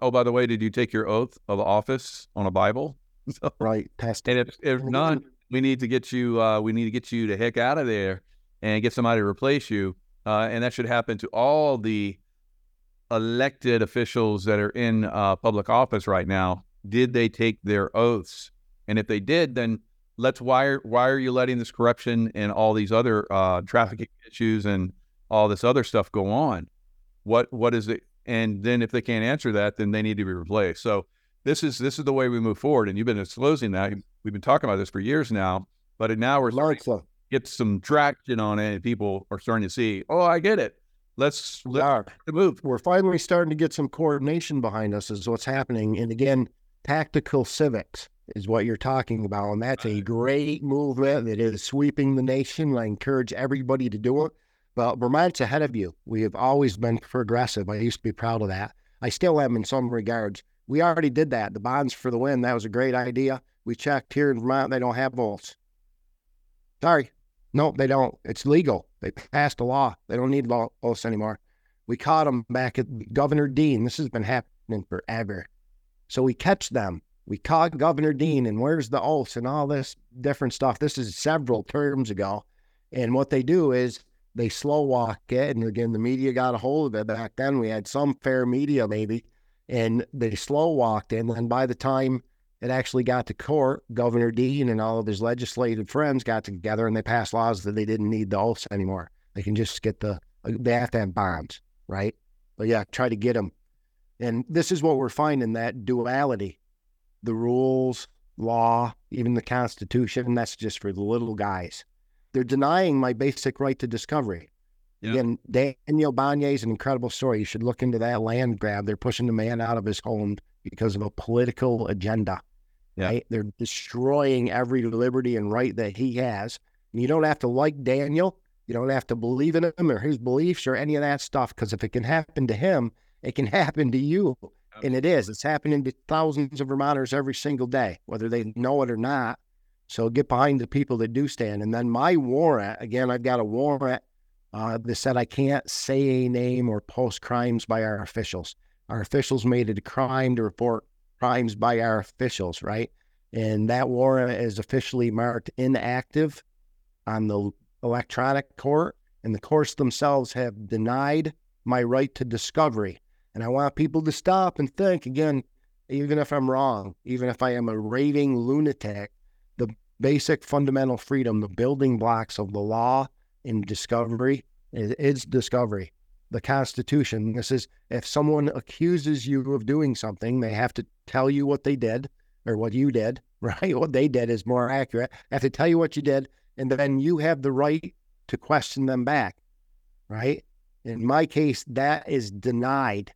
oh, by the way, did you take your oath of office on a Bible? So, right. Past. And if not, we need to get you. We need to get you the heck out of there and get somebody to replace you. And that should happen to all the elected officials that are in public office right now. Did they take their oaths? And if they did, then why are you letting this corruption and all these other trafficking issues and all this other stuff go on? What is it? And then if they can't answer that, then they need to be replaced. So this is the way we move forward. And you've been disclosing that. We've been talking about this for years now, but now we're starting to get some traction on it, and people are starting to see, oh, I get it. Let's move. We're finally starting to get some coordination behind us is what's happening. And again, tactical civics is what you're talking about. And that's a great movement that is sweeping the nation. I encourage everybody to do it. Well, Vermont's ahead of you. We have always been progressive. I used to be proud of that. I still am in some regards. We already did that. The bonds for the win, that was a great idea. We checked here in Vermont, they don't have votes. Sorry. No, they don't. It's legal. They passed a law. They don't need votes anymore. We caught them back at Governor Dean. This has been happening forever. So we catch them. We caught Governor Dean, and where's the oaths and all this different stuff. This is several terms ago. And what they do is, they slow walk it, and again, the media got a hold of it. Back then, we had some fair media, maybe, and they slow walked in. And by the time it actually got to court, Governor Dean and all of his legislative friends got together, and they passed laws that they didn't need the oaths anymore. They can just get they have to have bonds, right? But yeah, try to get them. And this is what we're finding, that duality, the rules, law, even the Constitution, and that's just for the little guys. They're denying my basic right to discovery. Yep. Again, Daniel Banyai is an incredible story. You should look into that land grab. They're pushing the man out of his home because of a political agenda. Yep. Right? They're destroying every liberty and right that he has. And you don't have to like Daniel. You don't have to believe in him or his beliefs or any of that stuff, because if it can happen to him, it can happen to you. Yep. And it is. It's happening to thousands of Vermonters every single day, whether they know it or not. So get behind the people that do stand. And then my warrant, again, I've got a warrant that said I can't say a name or post crimes by our officials. Our officials made it a crime to report crimes by our officials, right? And that warrant is officially marked inactive on the electronic court. And the courts themselves have denied my right to discovery. And I want people to stop and think, again, even if I'm wrong, even if I am a raving lunatic, the basic fundamental freedom, the building blocks of the law in discovery is discovery. The Constitution, this is, if someone accuses you of doing something, they have to tell you what they did or what you did, right? What they did is more accurate. They have to tell you what you did, and then you have the right to question them back, right? In my case, that is denied,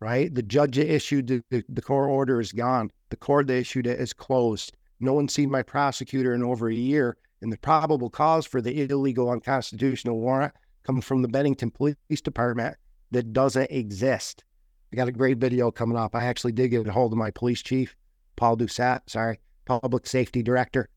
right? The judge that issued the court order is gone. The court that issued it is closed. No one's seen my prosecutor in over a year, and the probable cause for the illegal unconstitutional warrant comes from the Bennington Police Department that doesn't exist. I got a great video coming up. I actually did get a hold of my police chief, Paul Doucette, public safety director,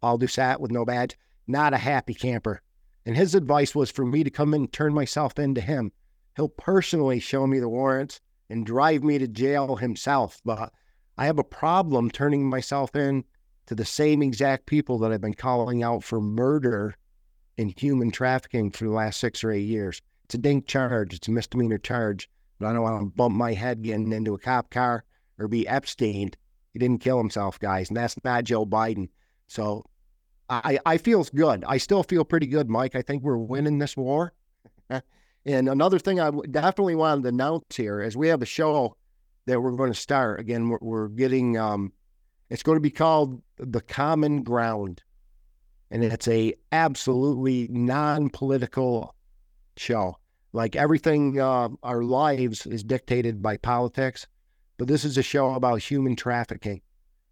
Paul Doucette with no badge, not a happy camper. And his advice was for me to come in and turn myself in to him. He'll personally show me the warrants and drive me to jail himself, but I have a problem turning myself in to the same exact people that I've been calling out for murder and human trafficking for the last 6 or 8 years. It's a dink charge. It's a misdemeanor charge. But I don't want to bump my head getting into a cop car or be Epstein. He didn't kill himself, guys. And that's not Joe Biden. So I feel good. I still feel pretty good, Mike. I think we're winning this war. And another thing I definitely wanted to announce here is we have a show that we're going to start. Again, we're getting... it's going to be called The Common Ground, and it's a absolutely non-political show. Like everything, our lives is dictated by politics, but this is a show about human trafficking.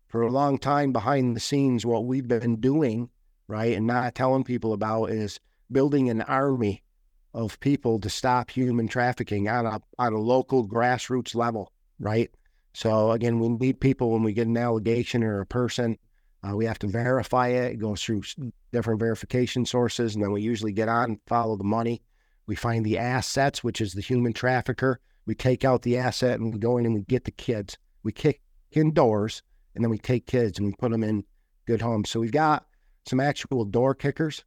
For a long time behind the scenes, what we've been doing, right, and not telling people about is building an army of people to stop human trafficking on a local grassroots level, right? So again, we need people. When we get an allegation or a person, we have to verify it. It goes through different verification sources, and then we usually get on and follow the money. We find the assets, which is the human trafficker. We take out the asset, and we go in and we get the kids. We kick in doors, and then we take kids, and we put them in good homes. So we've got some actual door kickers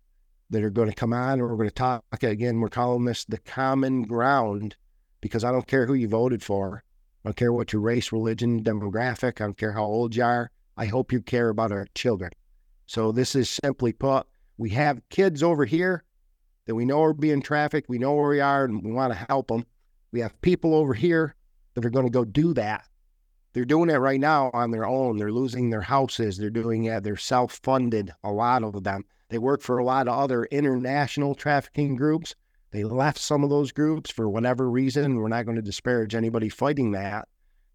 that are going to come on, and we're going to talk. Okay, again, we're calling this The Common Ground, because I don't care who you voted for. I don't care what your race, religion, demographic. I don't care how old you are. I hope you care about our children. So this is simply put, we have kids over here that we know are being trafficked. We know where we are, and we want to help them. We have people over here that are going to go do that. They're doing it right now on their own. They're losing their houses. They're doing it. They're self-funded, a lot of them. They work for a lot of other international trafficking groups. They left some of those groups for whatever reason. We're not going to disparage anybody fighting that.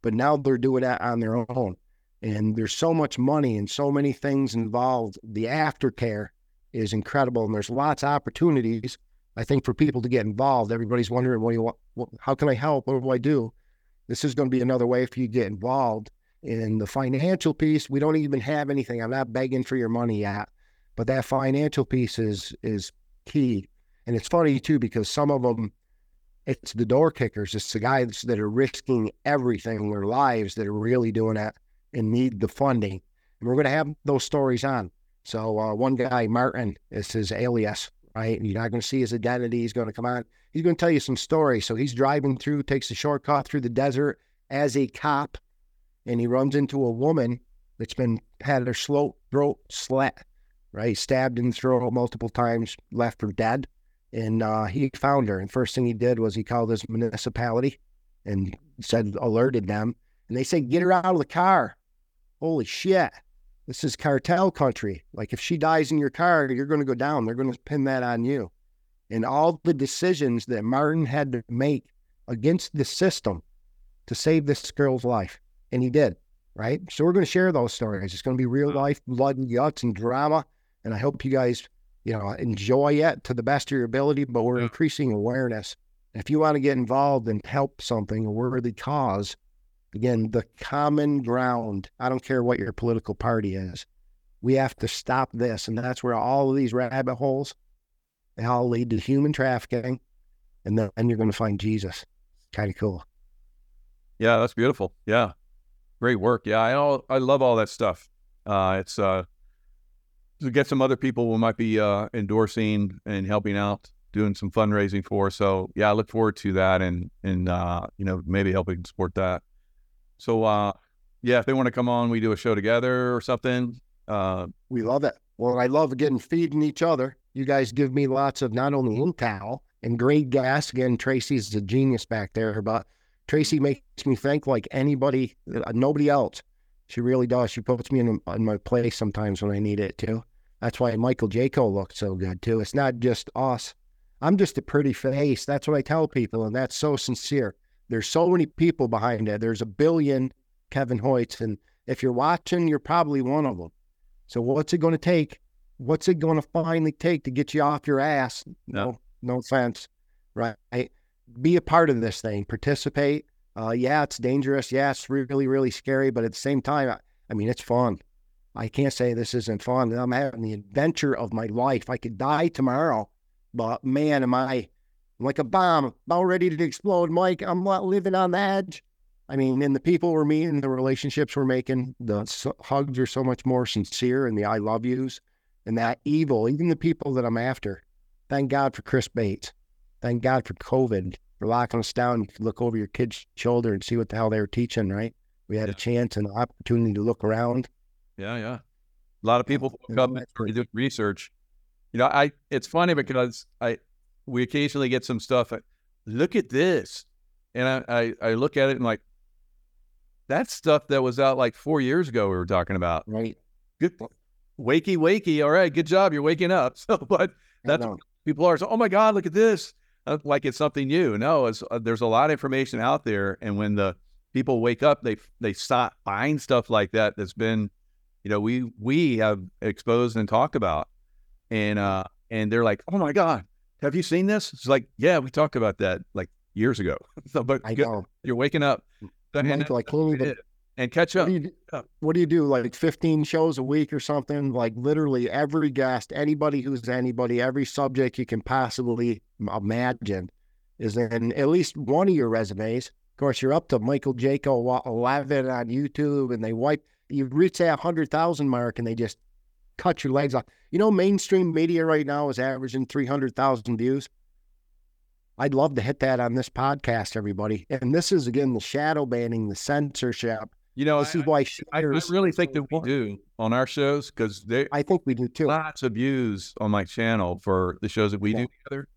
But now they're doing that on their own. And there's so much money and so many things involved. The aftercare is incredible, and there's lots of opportunities, I think, for people to get involved. Everybody's wondering, what do you want? How can I help? What do I do? This is going to be another way for you to get involved. In the financial piece, we don't even have anything. I'm not begging for your money yet, but that financial piece is key. And it's funny, too, because some of them, it's the door kickers. It's the guys that are risking everything, their lives, that are really doing it and need the funding. And we're going to have those stories on. So one guy, Martin, is his alias, right? And you're not going to see his identity. He's going to come on. He's going to tell you some stories. So he's driving through, takes a shortcut through the desert as a cop, and he runs into a woman that's had her throat slit, right? Stabbed in the throat multiple times, left her dead. And he found her. And first thing he did was he called his municipality and alerted them. And they said, get her out of the car. Holy shit. This is cartel country. Like, if she dies in your car, you're going to go down. They're going to pin that on you. And all the decisions that Martin had to make against the system to save this girl's life. And he did, right? So we're going to share those stories. It's going to be real life, blood and guts and drama. And I hope you guys, enjoy it to the best of your ability, but we're increasing awareness. If you want to get involved and help something, a worthy cause, again, The Common Ground. I don't care what your political party is. We have to stop this. And that's where all of these rabbit holes, they all lead to human trafficking. And then you're going to find Jesus. Kind of cool. Yeah, that's beautiful. Yeah. Great work. Yeah, I love all that stuff. It's to get some other people who might be endorsing and helping out, doing some fundraising for. So, yeah, I look forward to that and maybe helping support that. So, if they want to come on, we do a show together or something. We love it. Well, I love feeding each other. You guys give me lots of not only intel and great gas. Again, Tracy's a genius back there, but Tracy makes me think like anybody, nobody else. She really does. She puts me in my place sometimes when I need it too. That's why Michael Jaco looked so good too. It's not just us. I'm just a pretty face. That's what I tell people, and that's so sincere. There's so many people behind it. There's 1 billion Kevin Hoyts, and if you're watching, you're probably one of them. So what's it going to take? What's it going to finally take to get you off your ass? No offense, right? Be a part of this thing. Participate. It's dangerous. Yeah, it's really, really scary. But at the same time, I mean, it's fun. I can't say this isn't fun. I'm having the adventure of my life. I could die tomorrow, but man, am I... like a bomb, about ready to explode, Mike. I'm not living on the edge. I mean, and the people we're meeting, the relationships we're making, the hugs are so much more sincere, and the I love yous, and that evil, even the people that I'm after. Thank God for Chris Bates. Thank God for COVID. For locking us down, you could look over your kid's shoulder and see what the hell they were teaching, right? We had a chance and an opportunity to look around. Yeah. A lot of people come and do research. It's funny because we occasionally get some stuff. Look at this. And I look at it and like, that's stuff that was out like 4 years ago we were talking about. Right. Good. Wakey. All right. Good job. You're waking up. So, but that's what people are. So, oh my God, look at this. like it's something new. No, there's a lot of information out there. And when the people wake up, they stop buying stuff like that. That's been, we have exposed and talked about, and they're like, oh my God, have you seen this? It's like, yeah, we talked about that like years ago. So, but I know. You're waking up. And catch up. What do you do? Like 15 shows a week or something? Like literally every guest, anybody who's anybody, every subject you can possibly imagine is in at least one of your resumes. Of course, you're up to Michael Jaco 11 on YouTube, and you've reached that 100,000 mark, and they just cut your legs off. Mainstream media right now is averaging 300,000 views. I'd love to hit that on this podcast, everybody. And this is, again, the shadow banning, the censorship. This is why I really think that we do on our shows, because I think we do too. Lots of views on my channel for the shows that we do together,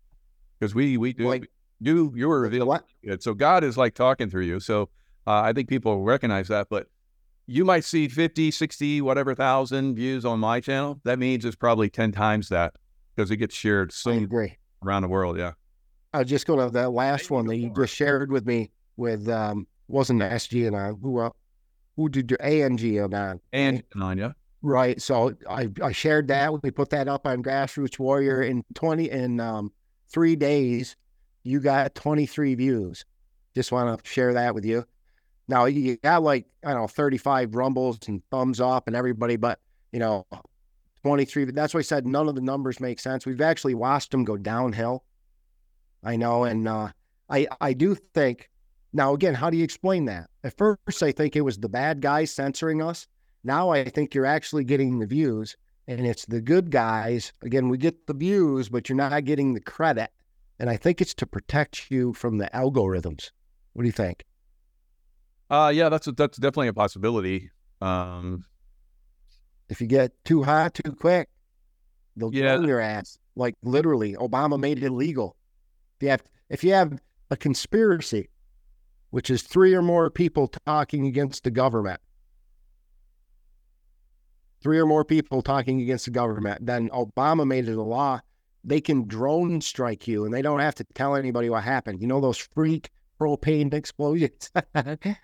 because we do your reveal. So God is like talking through you. So I think people recognize that, but you might see 50, 60, whatever thousand views on my channel. That means it's probably 10 times that, because it gets shared so around the world. Yeah. I was just going to that last one that you just shared with me with, wasn't SG and on, who did your ANG and on? And on, yeah. Right. So I shared that. We put that up on Grassroots Warrior in 3 days. You got 23 views. Just want to share that with you. Now you got 35 rumbles and thumbs up and everybody, but 23. That's why I said none of the numbers make sense. We've actually watched them go downhill. I know, and I do think, now again, how do you explain that? At first, I think it was the bad guys censoring us. Now I think you're actually getting the views, and it's the good guys. Again, we get the views, but you're not getting the credit, and I think it's to protect you from the algorithms. What do you think? Yeah, that's definitely a possibility. If you get too high too quick, they'll kill your ass. Like literally, Obama made it illegal. If you have a conspiracy, which is three or more people talking against the government, then Obama made it a law. They can drone strike you, and they don't have to tell anybody what happened. Those freak propane explosions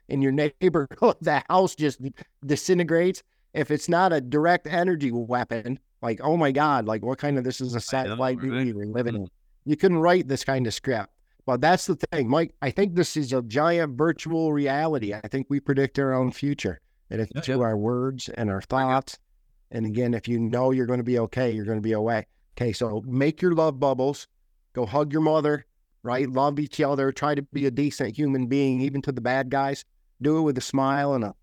in your neighborhood, the house just disintegrates. If it's not a direct energy weapon, like, oh my God, like what kind of this is a satellite we're living in? You couldn't write this kind of script. Well, that's the thing, Mike. I think this is a giant virtual reality. I think we predict our own future. And it's through our words and our thoughts. And again, if you know you're going to be okay, you're going to be away. Okay, so make your love bubbles. Go hug your mother, right? Love each other. Try to be a decent human being, even to the bad guys. Do it with a smile and a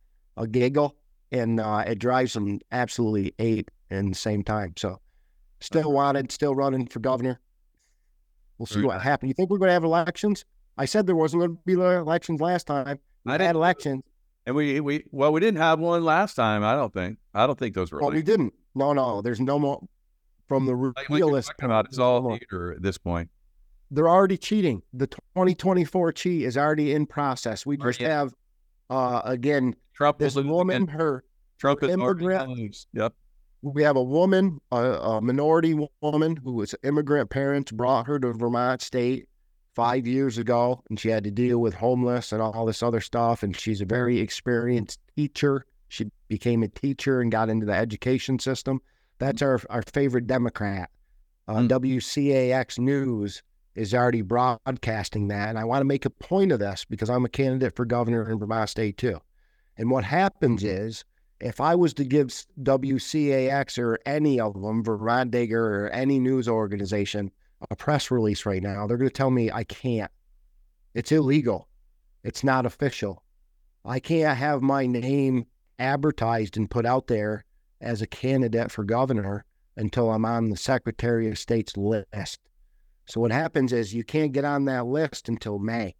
giggle. And it drives them absolutely ape in the same time. So still wanted, still running for governor. We'll see what happens. You think we're going to have elections? I said there wasn't going to be elections last time. I had elections. And we didn't have one last time, I don't think. I don't think those were elections. We didn't. No. There's no more from the realist. It's all theater at this point. They're already cheating. The 2024 cheat is already in process. We just have, again, Trump this woman, again. Trump is immigrant. Yep. We have a woman, a minority woman who was immigrant parents brought her to Vermont state 5 years ago, and she had to deal with homeless and all this other stuff. And she's a very experienced teacher. She became a teacher and got into the education system. That's our favorite Democrat. WCAX News is already broadcasting that. And I want to make a point of this because I'm a candidate for governor in Vermont state too. And what happens is, if I was to give WCAX or any of them, Vermont Digger or any news organization, a press release right now, they're going to tell me I can't. It's illegal. It's not official. I can't have my name advertised and put out there as a candidate for governor until I'm on the Secretary of State's list. So what happens is you can't get on that list until May.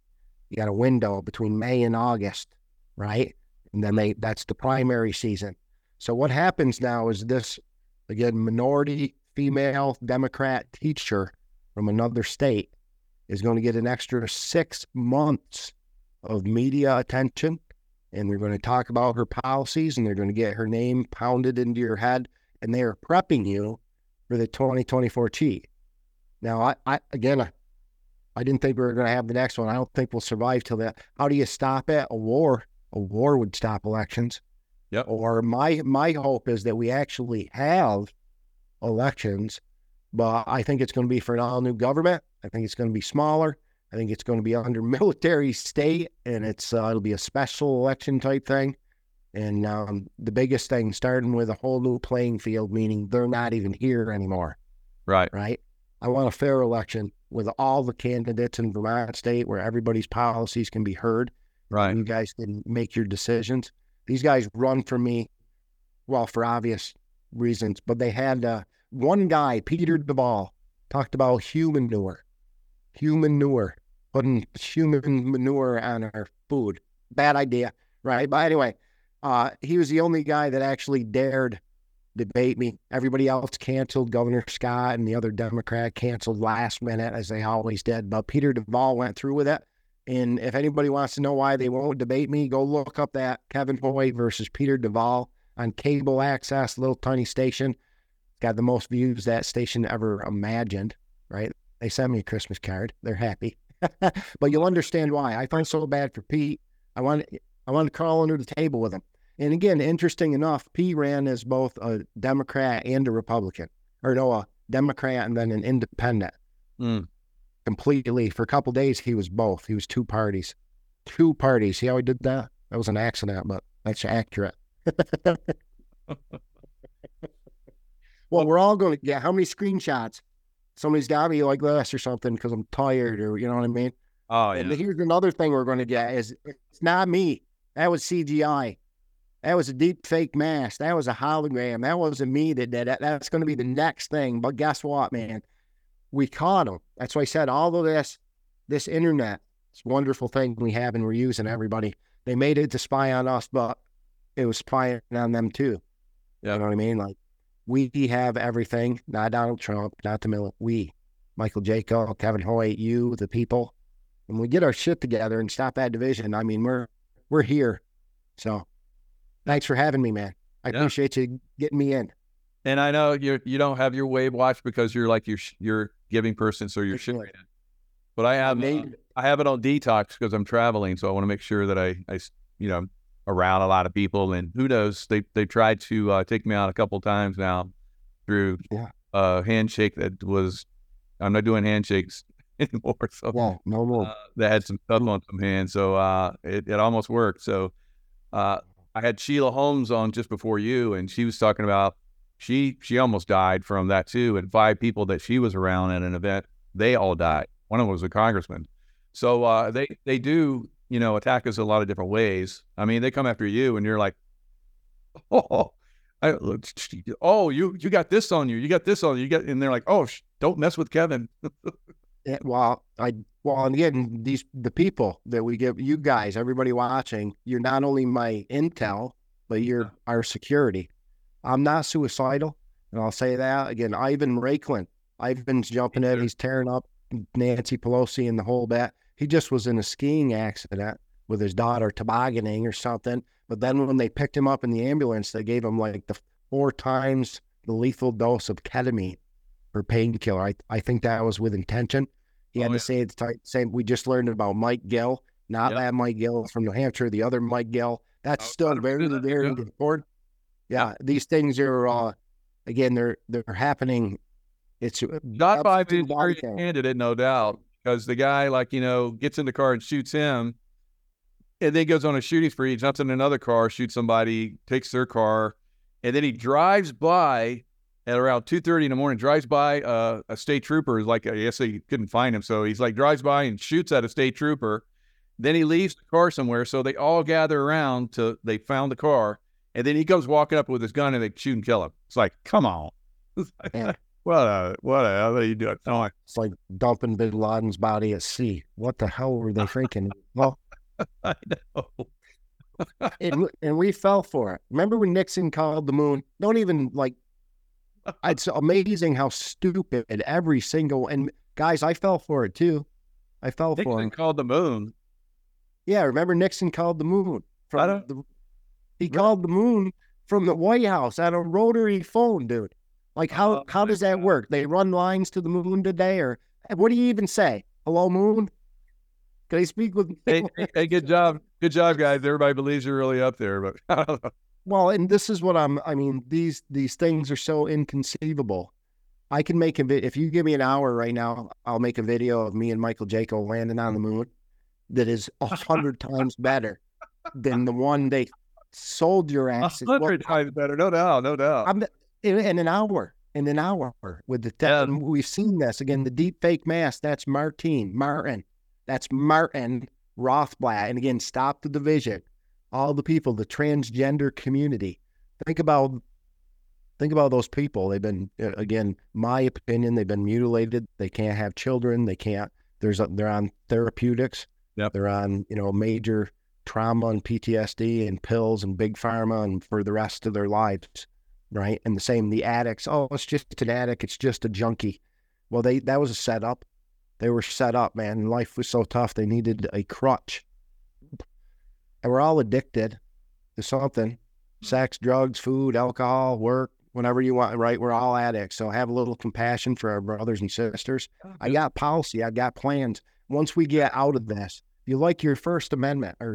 You got a window between May and August, right? And then that's the primary season. So what happens now is this, again, minority female Democrat teacher from another state is going to get an extra 6 months of media attention. And they're going to talk about her policies, and they're going to get her name pounded into your head. And they are prepping you for the 2024 cheat. Now, I again, I didn't think we were going to have the next one. I don't think we'll survive till that. How do you stop it? A war. A war would stop elections. Yep. Or my hope is that we actually have elections, but I think it's going to be for an all new government. I think it's going to be smaller. I think it's going to be under military state, and it's it'll be a special election type thing. And the biggest thing, starting with a whole new playing field, meaning they're not even here anymore. Right. Right. I want a fair election with all the candidates in Vermont state where everybody's policies can be heard. Right. You guys can make your decisions. These guys run for me, well, for obvious reasons, but they had one guy, Peter Duval, talked about human manure, putting human manure on our food. Bad idea, right? But anyway, he was the only guy that actually dared debate me. Everybody else canceled. Governor Scott and the other Democrat canceled last minute, as they always did. But Peter Duval went through with it. And if anybody wants to know why they won't debate me, go look up that Kevin Hoyt versus Peter Duval on cable access, little tiny station. Got the most views that station ever imagined, right? They sent me a Christmas card. They're happy. But you'll understand why. I felt so bad for Pete. I wanted to crawl under the table with him. And again, interesting enough, Pete ran as both a Democrat and a Republican. Or no, a Democrat and then an independent. Mm. Completely. For a couple of days, he was both. He was two parties. Two parties. See how he did that? That was an accident, but that's accurate. Well, we're all going to get how many screenshots? Somebody's got me like this or something because I'm tired or, you know what I mean? Oh, yeah. And here's another thing we're going to get is it's not me. That was CGI. That was a deep fake mask. That was a hologram. That wasn't me that did it. That's going to be the next thing. But guess what, man? We caught them. That's why I said all of this internet, this wonderful thing we have and we're using everybody. They made it to spy on us, but it was spying on them too. Yeah. You know what I mean? Like we have everything, not Donald Trump, not the military. We, Michael Jaco, Kevin Hoyt, you, the people. When we get our shit together and stop that division, I mean, we're here. So thanks for having me, man. I appreciate you getting me in. And I know you don't have your wave watch because you're like you're giving person, so you're sharing it. But I have it on detox because I'm traveling, so I want to make sure that I you know, around a lot of people. And who knows, they tried to take me out a couple times now through handshake that was. I'm not doing handshakes anymore. So yeah, no more. That had some stuff on some hands, so it almost worked. So I had Sheila Holmes on just before you, and she was talking about. She almost died from that too, and 5 people that she was around at an event, they all died. One of them was a congressman. So they do, you know, attack us a lot of different ways. I mean, they come after you, and you're like, you got this on you, and they're like, don't mess with Kevin. Yeah, and again, the people that we give you guys, everybody watching, you're not only my intel, but you're our security. I'm not suicidal, and I'll say that again. Ivan Raiklin, Ivan's jumping in. He's tearing up Nancy Pelosi and the whole bat. He just was in a skiing accident with his daughter tobogganing or something. But then when they picked him up in the ambulance, they gave him like 4 times the lethal dose of ketamine for painkiller. I think that was with intention. He had to say it's the same. We just learned about Mike Gill, not that Mike Gill from New Hampshire, the other Mike Gill. That's still very, very important. Yeah, these things are, again, they're happening. It's not by the candidate, no doubt, because the guy, like, you know, gets in the car and shoots him, and then goes on a shooting spree, jumps in another car, shoots somebody, takes their car, and then he drives by at around 2:30 in the morning, drives by a state trooper. Like, I guess they couldn't find him, so he's like, drives by and shoots at a state trooper. Then he leaves the car somewhere, so they all gather around they found the car. And then he comes walking up with his gun and they shoot and kill him. It's like, come on. What the hell are you doing? It's like dumping Bin Laden's body at sea. What the hell were they thinking? Well, I know. and we fell for it. Remember when Nixon called the moon? Don't even like, it's amazing how stupid every single, and guys, I fell for it too. I fell for it. Nixon called the moon. Yeah, remember Nixon called the moon. He called the moon from the White House on a rotary phone, dude. Like, how does that work? They run lines to the moon today, or what do you even say? Hello, Moon. Can I speak with you? Hey, good job. Good job, guys. Everybody believes you're really up there, but I don't know. Well, and this is what these things are so inconceivable. I can make a video. If you give me an hour right now, I'll make a video of me and Michael Jaco landing on the moon that is 100 times better than the one they sold your ass. 100 times better. No doubt. In an hour with the tech. We've seen this again, the deep fake mask. That's Martin. That's Martine Rothblatt. And again, stop the division. All the people, the transgender community. Think about those people. They've been, again, my opinion, they've been mutilated. They can't have children. They can't. They're on therapeutics. Yep. They're on, major trauma and PTSD and pills and big pharma and for the rest of their lives, right? And the same, the addicts. Oh, it's just an addict. It's just a junkie. Well, that was a setup. They were set up, man. Life was so tough. They needed a crutch. And we're all addicted to something. Sex, drugs, food, alcohol, work, whenever you want, right? We're all addicts. So have a little compassion for our brothers and sisters. I got policy. I got plans. Once we get out of this, you like your First Amendment or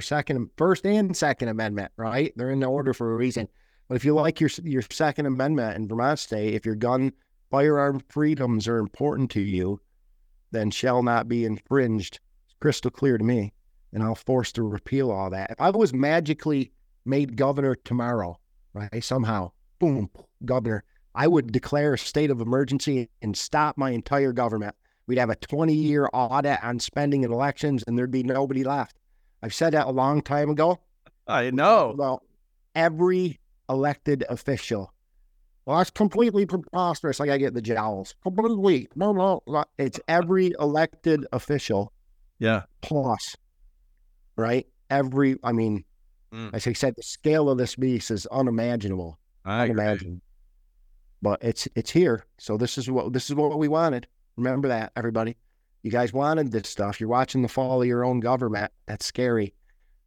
First and Second Amendment, right? They're in the order for a reason. But if you like your Second Amendment in Vermont State, if your firearm freedoms are important to you, then shall not be infringed. It's crystal clear to me, and I'll force to repeal all that. If I was magically made governor tomorrow, right, somehow, boom, governor, I would declare a state of emergency and stop my entire government. We'd have a 20-year audit on spending and elections, and there'd be nobody left. I've said that a long time ago. I know. Well, every elected official. Well, that's completely preposterous. I got to get the jowls. Completely. No. It's every elected official. Yeah. Plus, right? As I said, the scale of this beast is unimaginable. I imagine. But it's here. So this is what we wanted. Remember that, everybody. You guys wanted this stuff. You're watching the fall of your own government. That's scary.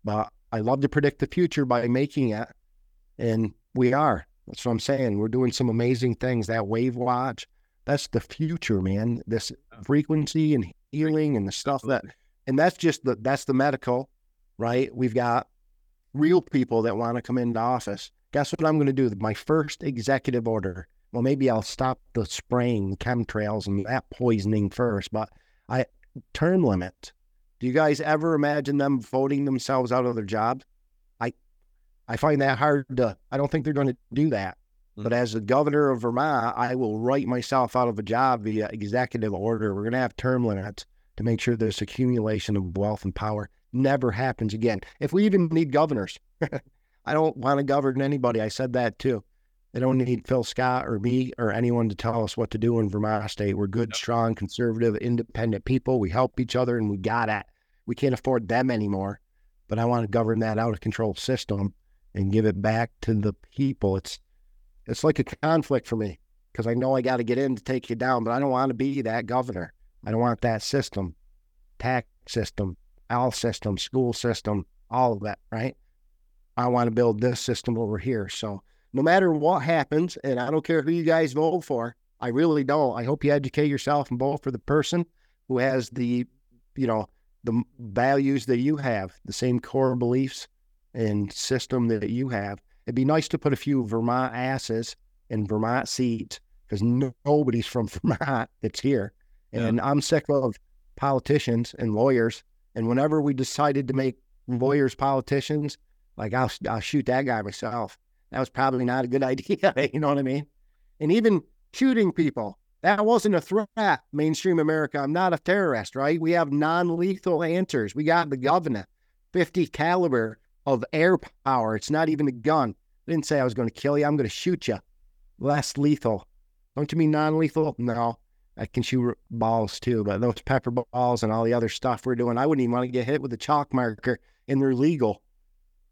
But I love to predict the future by making it. And we are. That's what I'm saying. We're doing some amazing things. That wave watch, that's the future, man. This frequency and healing and the stuff that's the medical, right? We've got real people that want to come into office. Guess what I'm going to do? My first executive order. Well, maybe I'll stop the spraying chemtrails and that poisoning first, but term limit. Do you guys ever imagine them voting themselves out of their jobs? I find that hard to, I don't think they're going to do that. Mm-hmm. But as the governor of Vermont, I will write myself out of a job via executive order. We're going to have term limits to make sure this accumulation of wealth and power never happens again. If we even need governors, I don't want to govern anybody. I said that too. They don't need Phil Scott or me or anyone to tell us what to do in Vermont State. We're good, strong, conservative, independent people. We help each other and we got it. We can't afford them anymore. But I want to govern that out of control system and give it back to the people. It's like a conflict for me because I know I got to get in to take you down, but I don't want to be that governor. I don't want that system, tax system, all system, school system, all of that, right? I want to build this system over here. So no matter what happens, and I don't care who you guys vote for, I really don't. I hope you educate yourself and vote for the person who has the values that you have, the same core beliefs and system that you have. It'd be nice to put a few Vermont asses in Vermont seats because nobody's from Vermont that's here. And I'm sick of politicians and lawyers. And whenever we decided to make lawyers politicians, like I'll shoot that guy myself. That was probably not a good idea. You know what I mean? And even shooting people, that wasn't a threat. Mainstream America, I'm not a terrorist, right? We have non-lethal answers. We got the governor, 50 caliber of air power. It's not even a gun. I didn't say I was going to kill you. I'm going to shoot you. Less lethal. Don't you mean non-lethal? No. I can shoot balls too, but those pepper balls and all the other stuff we're doing, I wouldn't even want to get hit with a chalk marker, and they're legal.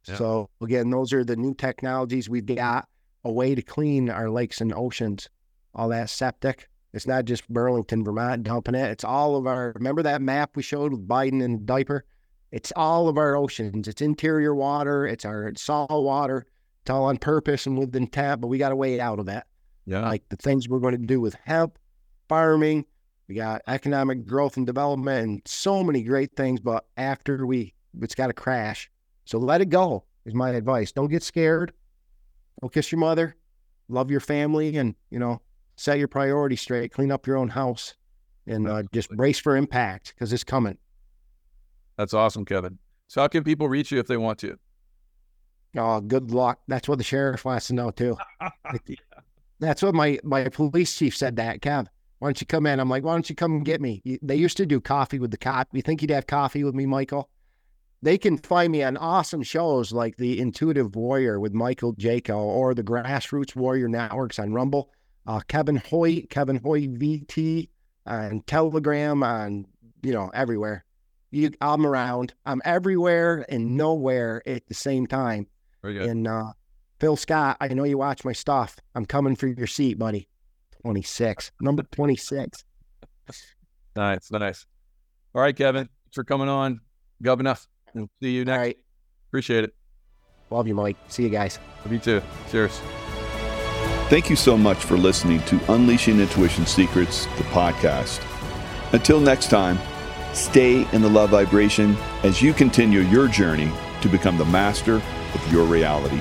Yeah. So again, those are the new technologies. We've got a way to clean our lakes and oceans, all that septic. It's not just Burlington, Vermont dumping it. It's all of our, remember that map we showed with Biden in a diaper? It's all of our oceans. It's interior water. It's our salt water. It's all on purpose and with intent, but we got a way out of that. Yeah. Like the things we're going to do with hemp, farming, We got economic growth and development and so many great things, but after it's got to crash. So let it go is my advice. Don't get scared. Don't kiss your mother. Love your family and, set your priorities straight. Clean up your own house and just brace for impact because it's coming. That's awesome, Kevin. So how can people reach you if they want to? Oh, good luck. That's what the sheriff wants to know too. That's what my police chief said that, Kev. Why don't you come in? I'm like, why don't you come and get me? They used to do coffee with the cop. You think you'd have coffee with me, Michael? They can find me on awesome shows like The Intuitive Warrior with Michael Jaco or the Grassroots Warrior Networks on Rumble. Kevin Hoyt VT on Telegram, on, everywhere. I'm around. I'm everywhere and nowhere at the same time. And Phil Scott, I know you watch my stuff. I'm coming for your seat, buddy. 26, number 26. Nice. All right, Kevin, thanks for coming on. Governor, we'll see you next. All right. Appreciate it. Love you, Mike. See you guys. Love you too. Cheers. Thank you so much for listening to Unleashing Intuition Secrets, the podcast. Until next time, stay in the love vibration as you continue your journey to become the master of your reality.